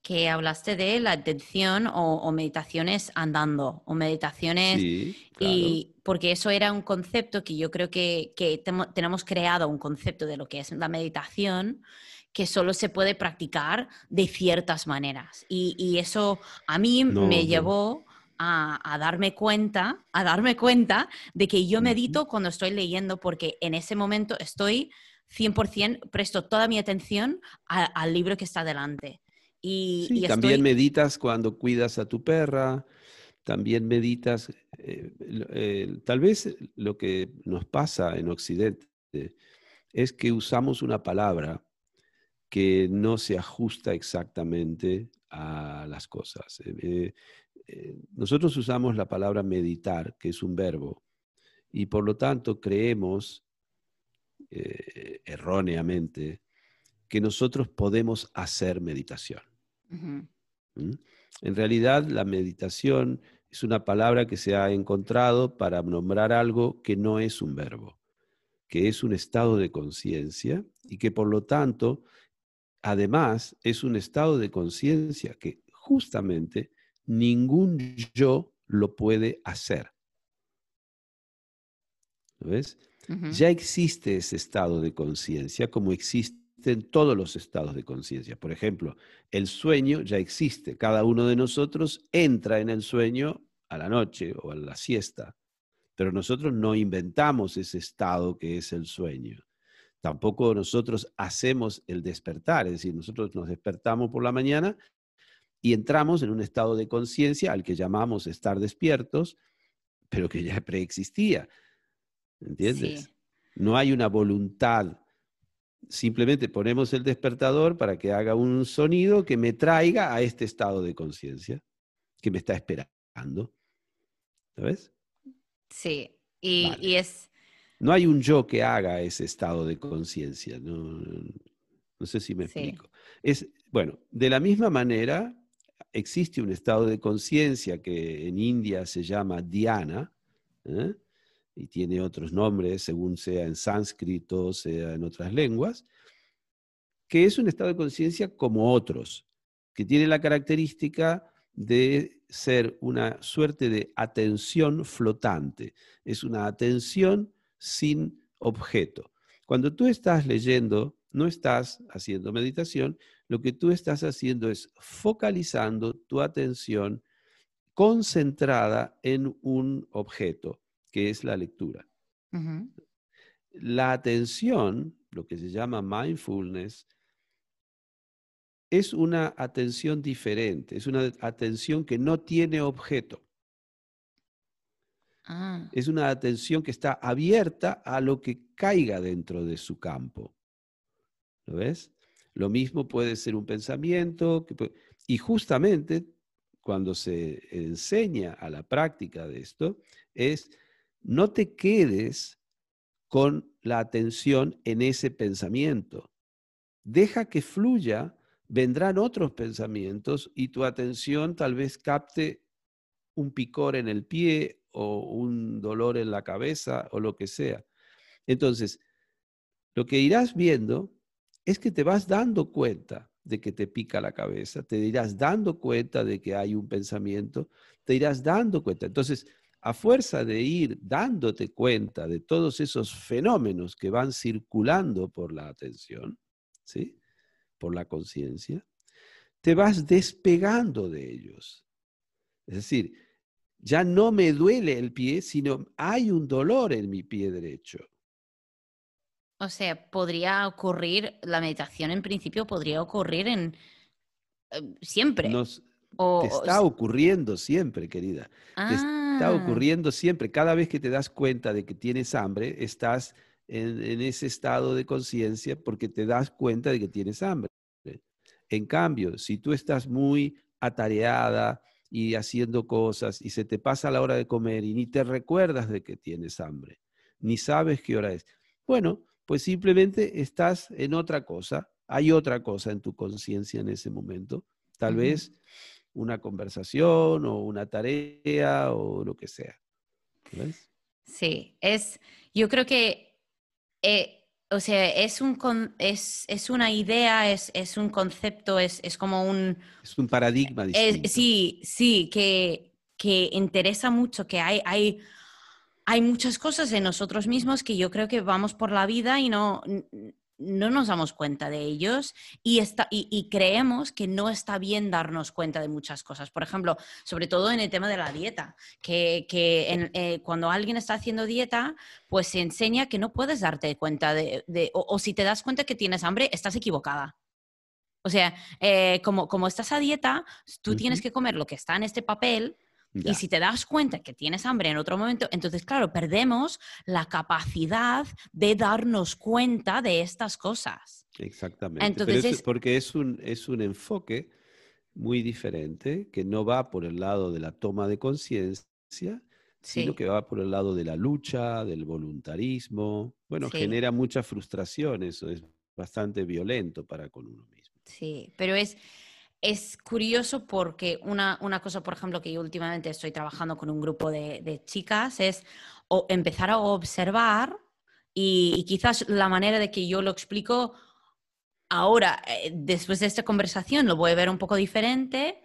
que hablaste de la atención o meditaciones andando, o meditaciones, sí, claro. Y porque eso era un concepto que yo creo que tenemos creado un concepto de lo que es la meditación, que solo se puede practicar de ciertas maneras. Y eso a mí me llevó a darme cuenta de que yo medito cuando estoy leyendo, porque en ese momento estoy 100%, presto toda mi atención al libro que está delante. Sí, y también meditas cuando cuidas a tu perra, también meditas. Tal vez lo que nos pasa en Occidente es que usamos una palabra que no se ajusta exactamente a las cosas. Nosotros usamos la palabra meditar, que es un verbo, y por lo tanto creemos erróneamente que nosotros podemos hacer meditación. Uh-huh. ¿Mm? En realidad, la meditación es una palabra que se ha encontrado para nombrar algo que no es un verbo, que es un estado de conciencia y que por lo tanto, además, es un estado de conciencia que justamente ningún yo lo puede hacer. ¿Lo ves? Uh-huh. Ya existe ese estado de conciencia, como existen todos los estados de conciencia. Por ejemplo, el sueño ya existe. Cada uno de nosotros entra en el sueño a la noche o a la siesta. Pero nosotros no inventamos ese estado que es el sueño. Tampoco nosotros hacemos el despertar. Es decir, nosotros nos despertamos por la mañana y entramos en un estado de conciencia al que llamamos estar despiertos, pero que ya preexistía. ¿Entiendes? Sí. No hay una voluntad. Simplemente ponemos el despertador para que haga un sonido que me traiga a este estado de conciencia que me está esperando. ¿Sabes? Sí. Y, vale. Y es... No hay un yo que haga ese estado de conciencia. No sé si me explico. Es, bueno, de la misma manera, existe un estado de conciencia que en India se llama dhyana, ¿eh? Y tiene otros nombres según sea en sánscrito, sea en otras lenguas, que es un estado de conciencia como otros, que tiene la característica de ser una suerte de atención flotante. Es una atención sin objeto. Cuando tú estás leyendo, no estás haciendo meditación, lo que tú estás haciendo es focalizando tu atención concentrada en un objeto, que es la lectura. Uh-huh. La atención, lo que se llama mindfulness, es una atención diferente, es una atención que no tiene objeto. Ah. Es una atención que está abierta a lo que caiga dentro de su campo. ¿Lo ves? Lo mismo puede ser un pensamiento. Y justamente cuando se enseña a la práctica de esto, es no te quedes con la atención en ese pensamiento. Deja que fluya, vendrán otros pensamientos y tu atención tal vez capte un picor en el pie o un dolor en la cabeza o lo que sea. Entonces, lo que irás viendo es que te vas dando cuenta de que te pica la cabeza, te irás dando cuenta de que hay un pensamiento, te irás dando cuenta. Entonces, a fuerza de ir dándote cuenta de todos esos fenómenos que van circulando por la atención, ¿sí? Por la conciencia, te vas despegando de ellos. Es decir, ya no me duele el pie, sino hay un dolor en mi pie derecho. O sea, podría ocurrir, la meditación en principio podría ocurrir en siempre. Te está ocurriendo siempre, querida. Ah. Te está ocurriendo siempre. Cada vez que te das cuenta de que tienes hambre, estás en ese estado de conciencia porque te das cuenta de que tienes hambre. En cambio, si tú estás muy atareada y haciendo cosas y se te pasa la hora de comer y ni te recuerdas de que tienes hambre, ni sabes qué hora es, bueno, pues simplemente estás en otra cosa, hay otra cosa en tu conciencia en ese momento, tal vez una conversación o una tarea o lo que sea. ¿Ves? Sí, yo creo que, o sea, es una idea, es un concepto, es como un... Es un paradigma distinto. Sí, que interesa mucho, que hay muchas cosas en nosotros mismos que yo creo que vamos por la vida y no nos damos cuenta de ellos y creemos que no está bien darnos cuenta de muchas cosas. Por ejemplo, sobre todo en el tema de la dieta, que cuando alguien está haciendo dieta, pues se enseña que no puedes darte cuenta o si te das cuenta que tienes hambre, estás equivocada. O sea, como estás a dieta, tú tienes que comer lo que está en este papel. Ya. Y si te das cuenta que tienes hambre en otro momento, entonces, claro, perdemos la capacidad de darnos cuenta de estas cosas. Exactamente. Entonces, porque es un enfoque muy diferente que no va por el lado de la toma de conciencia, sino que va por el lado de la lucha, del voluntarismo. Bueno, genera mucha frustración eso, es bastante violento para con uno mismo. Sí, pero es curioso porque una cosa, por ejemplo, que yo últimamente estoy trabajando con un grupo de chicas es empezar a observar y quizás la manera de que yo lo explico ahora, después de esta conversación, lo voy a ver un poco diferente,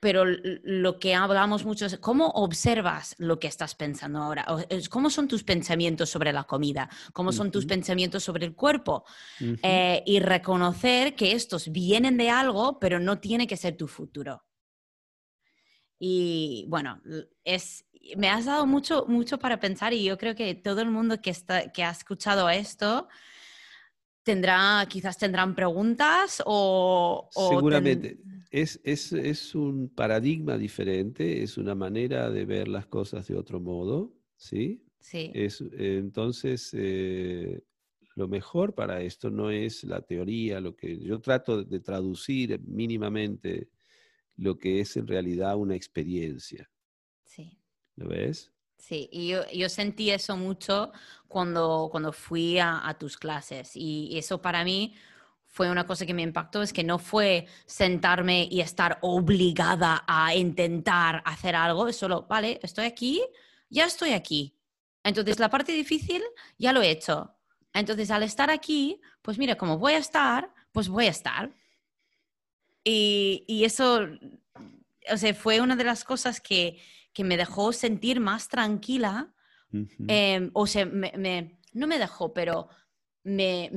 pero lo que hablamos mucho es cómo observas lo que estás pensando ahora, cómo son tus pensamientos sobre la comida, cómo son tus pensamientos sobre el cuerpo, y reconocer que estos vienen de algo, pero no tiene que ser tu futuro. Y bueno, me has dado mucho, mucho para pensar y yo creo que todo el mundo que ha escuchado esto... Quizás tendrán preguntas o seguramente. Es un paradigma diferente, es una manera de ver las cosas de otro modo, ¿sí? Sí. Entonces, lo mejor para esto no es la teoría, lo que yo trato de traducir mínimamente lo que es en realidad una experiencia. Sí. ¿Lo ves? Sí, y yo sentí eso mucho cuando fui a tus clases, y eso para mí fue una cosa que me impactó, es que no fue sentarme y estar obligada a intentar hacer algo, es solo, vale, estoy aquí, ya estoy aquí. Entonces la parte difícil ya lo he hecho. Entonces al estar aquí, pues mira, como voy a estar, pues voy a estar. Y eso, o sea, fue una de las cosas que me dejó sentir más tranquila. Uh-huh. O sea, no me dejó, pero me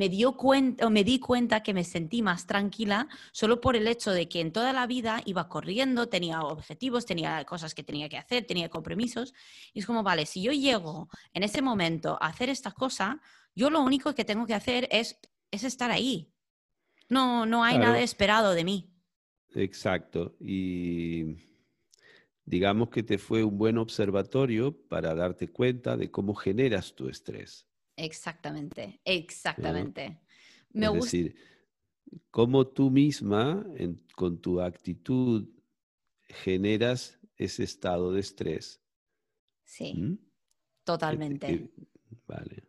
di cuenta que me sentí más tranquila solo por el hecho de que en toda la vida iba corriendo, tenía objetivos, tenía cosas que tenía que hacer, tenía compromisos. Y es como, vale, si yo llego en ese momento a hacer esta cosa, yo lo único que tengo que hacer es estar ahí. No hay nada esperado de mí. Exacto. Y digamos que te fue un buen observatorio para darte cuenta de cómo generas tu estrés. Exactamente. Me gusta. Es decir, cómo tú misma, con tu actitud, generas ese estado de estrés. Sí, totalmente. Vale.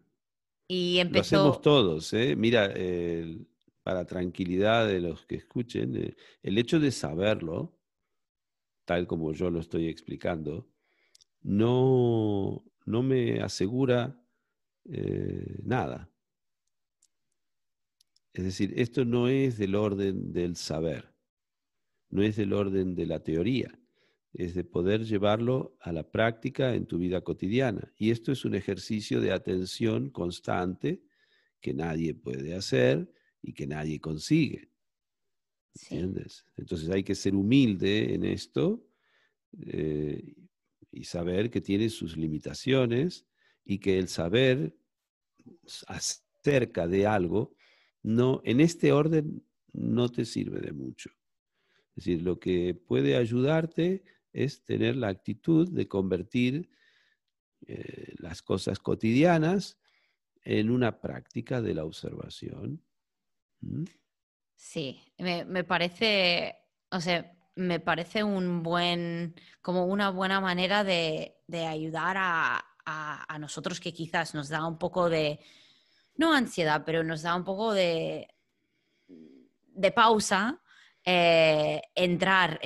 Y empezó... Lo hacemos todos, ¿eh? Mira, para tranquilidad de los que escuchen, el hecho de saberlo, tal como yo lo estoy explicando, no me asegura... nada. Es decir, esto no es del orden del saber, no es del orden de la teoría, es de poder llevarlo a la práctica en tu vida cotidiana. Y esto es un ejercicio de atención constante que nadie puede hacer y que nadie consigue. Sí. ¿Entiendes? Entonces hay que ser humilde en esto y saber que tiene sus limitaciones, y que el saber acerca de algo, no, en este orden no te sirve de mucho. Es decir, lo que puede ayudarte es tener la actitud de convertir las cosas cotidianas en una práctica de la observación. Sí, me parece, o sea, me parece como una buena manera de ayudar a nosotros, que quizás nos da un poco de, no ansiedad, pero nos da un poco de pausa, entrar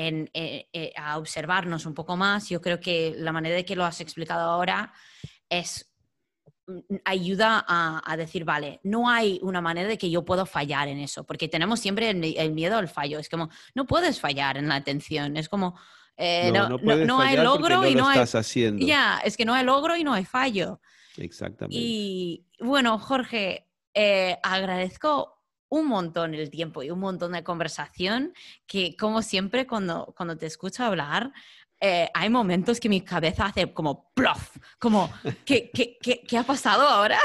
a observarnos un poco más. Yo creo que la manera de que lo has explicado ahora ayuda a decir, vale, no hay una manera de que yo pueda fallar en eso, porque tenemos siempre el miedo al fallo. Es como, no puedes fallar en la atención, es como... no hay logro y no hay... estás haciendo. Ya, es que no hay logro y no hay fallo. Exactamente. Y bueno, Jorge, agradezco un montón el tiempo y un montón de conversación, que como siempre cuando te escucho hablar, hay momentos que mi cabeza hace como plof, como ¿qué ha pasado ahora?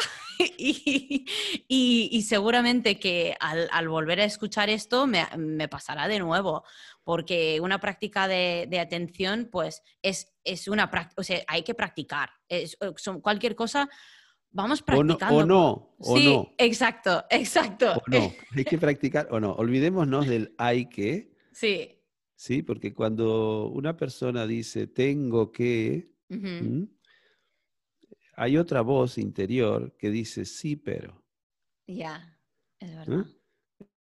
Y seguramente que al volver a escuchar esto me pasará de nuevo, porque una práctica de atención, pues es una práctica, o sea, hay que practicar. Cualquier cosa, vamos practicando. O no. Exacto. O no, hay que practicar o no. Olvidémonos del hay que. Sí. Sí, porque cuando una persona dice tengo que... Uh-huh. Hay otra voz interior que dice sí, pero. Ya, es verdad.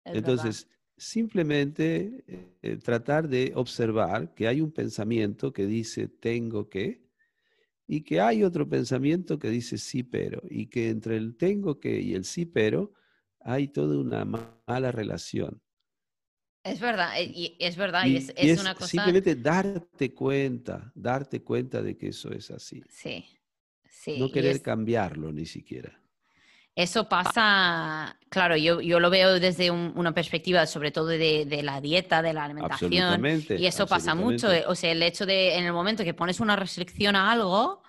Entonces, simplemente tratar de observar que hay un pensamiento que dice tengo que, y que hay otro pensamiento que dice sí, pero, y que entre el tengo que y el sí, pero hay toda una mala relación. Es verdad. Y es una cosa... Simplemente darte cuenta de que eso es así. Sí. Sí, no querer cambiarlo ni siquiera. Eso pasa, claro, yo lo veo desde una perspectiva sobre todo de la dieta, de la alimentación. Y eso pasa mucho. O sea, el hecho de, en el momento que pones una restricción a algo,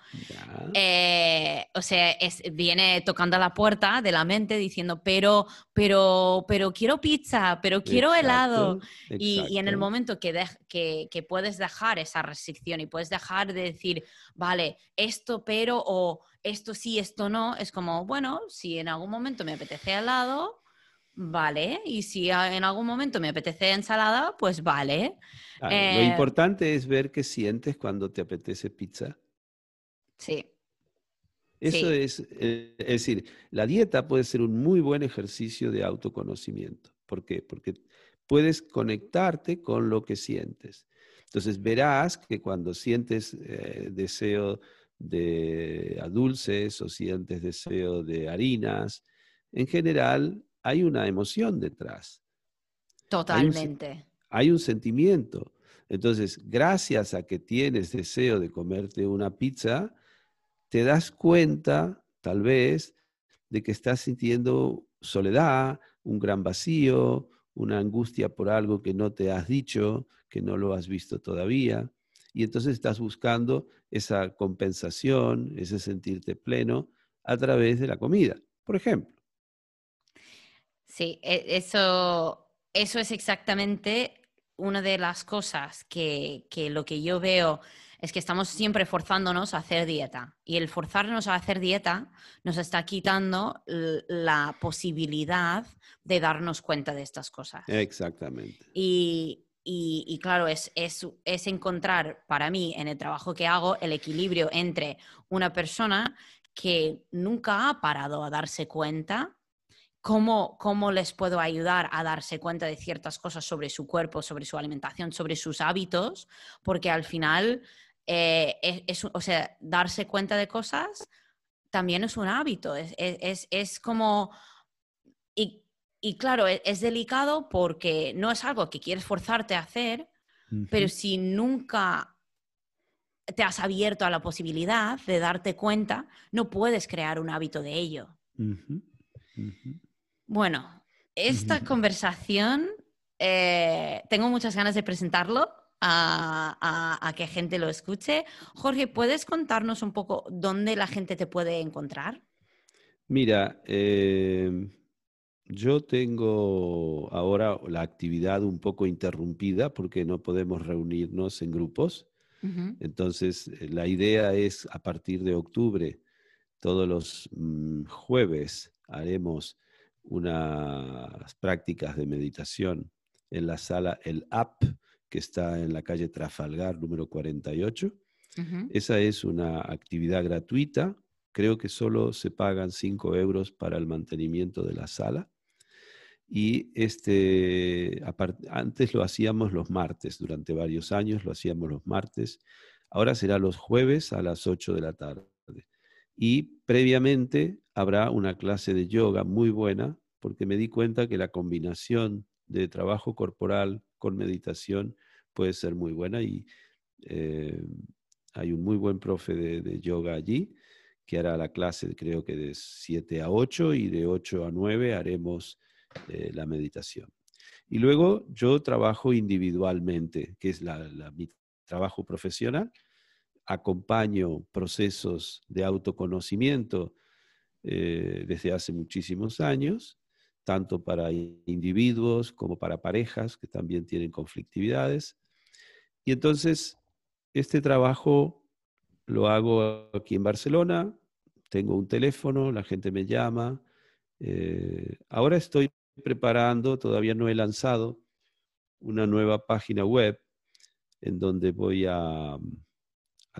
O sea, viene tocando la puerta de la mente diciendo, pero quiero pizza, pero quiero helado. Exacto. Y en el momento que puedes dejar esa restricción y puedes dejar de decir, vale, esto pero o esto sí, esto no, es como, bueno, si en algún momento me apetece helado, vale, y si en algún momento me apetece ensalada, pues vale. Claro, lo importante es ver qué sientes cuando te apetece pizza. Sí. Eso es decir, la dieta puede ser un muy buen ejercicio de autoconocimiento. ¿Por qué? Porque puedes conectarte con lo que sientes. Entonces verás que cuando sientes deseo de dulces o sientes deseo de harinas, en general hay una emoción detrás. Totalmente. Hay un sentimiento. Entonces, gracias a que tienes deseo de comerte una pizza, te das cuenta, tal vez, de que estás sintiendo soledad, un gran vacío, una angustia por algo que no te has dicho, que no lo has visto todavía. Y entonces estás buscando esa compensación, ese sentirte pleno a través de la comida, por ejemplo. Sí, eso es exactamente una de las cosas que lo que yo veo es que estamos siempre forzándonos a hacer dieta. Y el forzarnos a hacer dieta nos está quitando la posibilidad de darnos cuenta de estas cosas. Exactamente. Y claro, es encontrar para mí en el trabajo que hago el equilibrio entre una persona que nunca ha parado a darse cuenta. ¿Cómo les puedo ayudar a darse cuenta de ciertas cosas sobre su cuerpo, sobre su alimentación, sobre sus hábitos? Porque al final, o sea, darse cuenta de cosas también es un hábito. Es como... Y claro, es delicado porque no es algo que quieres forzarte a hacer, uh-huh. Pero si nunca te has abierto a la posibilidad de darte cuenta, no puedes crear un hábito de ello. Uh-huh. Uh-huh. Bueno, esta conversación, tengo muchas ganas de presentarlo a que gente lo escuche. Jorge, ¿puedes contarnos un poco dónde la gente te puede encontrar? Mira, yo tengo ahora la actividad un poco interrumpida porque no podemos reunirnos en grupos. Uh-huh. Entonces, la idea es a partir de octubre, todos los jueves, haremos unas prácticas de meditación en la sala El App, que está en la calle Trafalgar, número 48. Uh-huh. Esa es una actividad gratuita. Creo que solo se pagan 5 euros para el mantenimiento de la sala. Y antes lo hacíamos los martes, durante varios años lo hacíamos los martes. Ahora será los jueves a las 8 de la tarde. Y previamente habrá una clase de yoga muy buena, porque me di cuenta que la combinación de trabajo corporal con meditación puede ser muy buena. Y hay un muy buen profe de yoga allí, que hará la clase creo que de 7 a 8 y de 8 a 9 haremos la meditación. Y luego yo trabajo individualmente, que es mi trabajo profesional. Acompaño procesos de autoconocimiento desde hace muchísimos años, tanto para individuos como para parejas que también tienen conflictividades. Y entonces, este trabajo lo hago aquí en Barcelona, tengo un teléfono, la gente me llama. Ahora estoy preparando, todavía no he lanzado, una nueva página web en donde voy a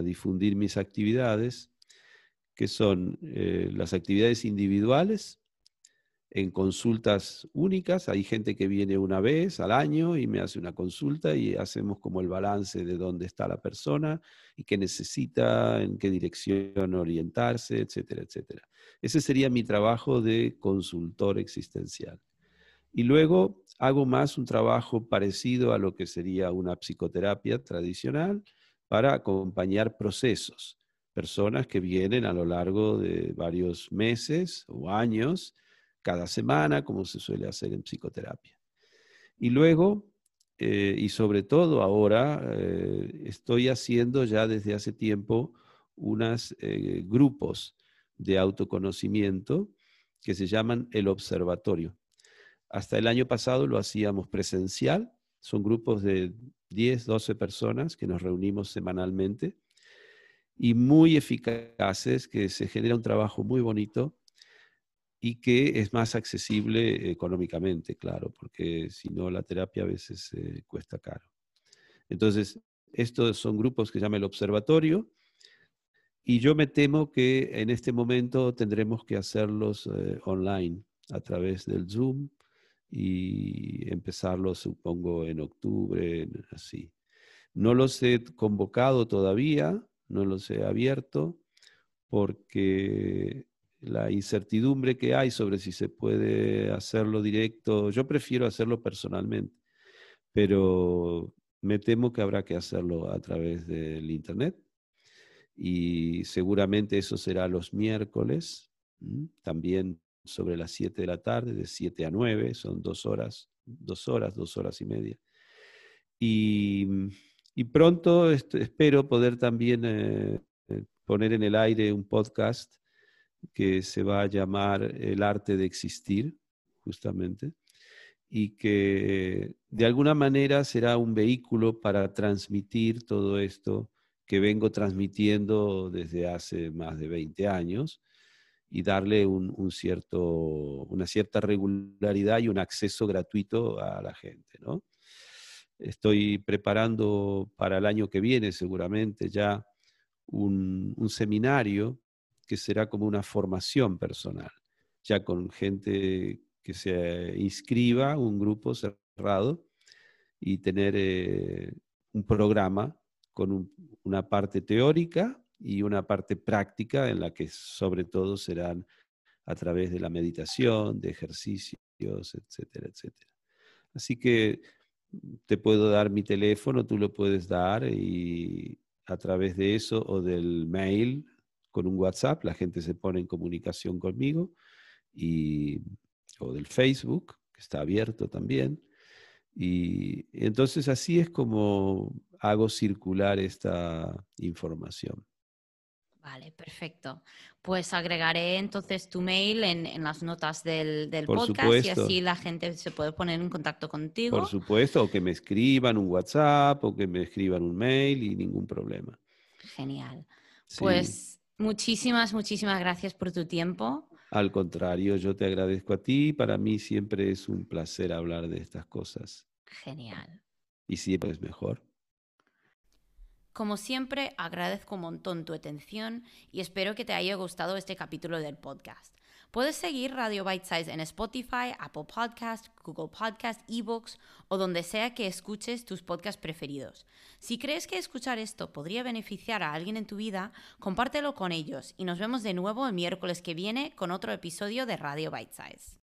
difundir mis actividades, que son las actividades individuales en consultas únicas. Hay gente que viene una vez al año y me hace una consulta y hacemos como el balance de dónde está la persona y qué necesita, en qué dirección orientarse, etcétera, etcétera. Ese sería mi trabajo de consultor existencial. Y luego hago más un trabajo parecido a lo que sería una psicoterapia tradicional, para acompañar procesos, personas que vienen a lo largo de varios meses o años, cada semana, como se suele hacer en psicoterapia. Y luego, y sobre todo ahora, estoy haciendo ya desde hace tiempo unos grupos de autoconocimiento que se llaman El Observatorio. Hasta el año pasado lo hacíamos presencial, son grupos de 10, 12 personas que nos reunimos semanalmente y muy eficaces, que se genera un trabajo muy bonito y que es más accesible económicamente, claro, porque si no la terapia a veces cuesta caro. Entonces, estos son grupos que se llama El Observatorio y yo me temo que en este momento tendremos que hacerlos online a través del Zoom, y empezarlo supongo en octubre, así. No los he convocado todavía, no los he abierto, porque la incertidumbre que hay sobre si se puede hacerlo directo, yo prefiero hacerlo personalmente, pero me temo que habrá que hacerlo a través del internet, y seguramente eso será los miércoles, también sobre las 7 de la tarde, de 7 a 9, son 2 horas y media. Y pronto espero poder también poner en el aire un podcast que se va a llamar El Arte de Existir, justamente, y que de alguna manera será un vehículo para transmitir todo esto que vengo transmitiendo desde hace más de 20 años, y darle una cierta regularidad y un acceso gratuito a la gente, ¿no? Estoy preparando para el año que viene seguramente ya un seminario que será como una formación personal, ya con gente que se inscriba, un grupo cerrado, y tener un programa con una parte teórica y una parte práctica en la que sobre todo serán a través de la meditación, de ejercicios, etcétera, etcétera. Así que te puedo dar mi teléfono, tú lo puedes dar, y a través de eso o del mail, con un WhatsApp, la gente se pone en comunicación conmigo, o del Facebook, que está abierto también. Y entonces así es como hago circular esta información. Vale, perfecto. Pues agregaré entonces tu mail en las notas del podcast, supuesto. Y así la gente se puede poner en contacto contigo. Por supuesto, o que me escriban un WhatsApp o que me escriban un mail y ningún problema. Genial. Sí. Pues muchísimas gracias por tu tiempo. Al contrario, yo te agradezco a ti. Para mí siempre es un placer hablar de estas cosas. Genial. Y siempre es mejor. Como siempre, agradezco un montón tu atención y espero que te haya gustado este capítulo del podcast. Puedes seguir Radio Bite Size en Spotify, Apple Podcast, Google Podcast, eBooks o donde sea que escuches tus podcasts preferidos. Si crees que escuchar esto podría beneficiar a alguien en tu vida, compártelo con ellos y nos vemos de nuevo el miércoles que viene con otro episodio de Radio Bite Size.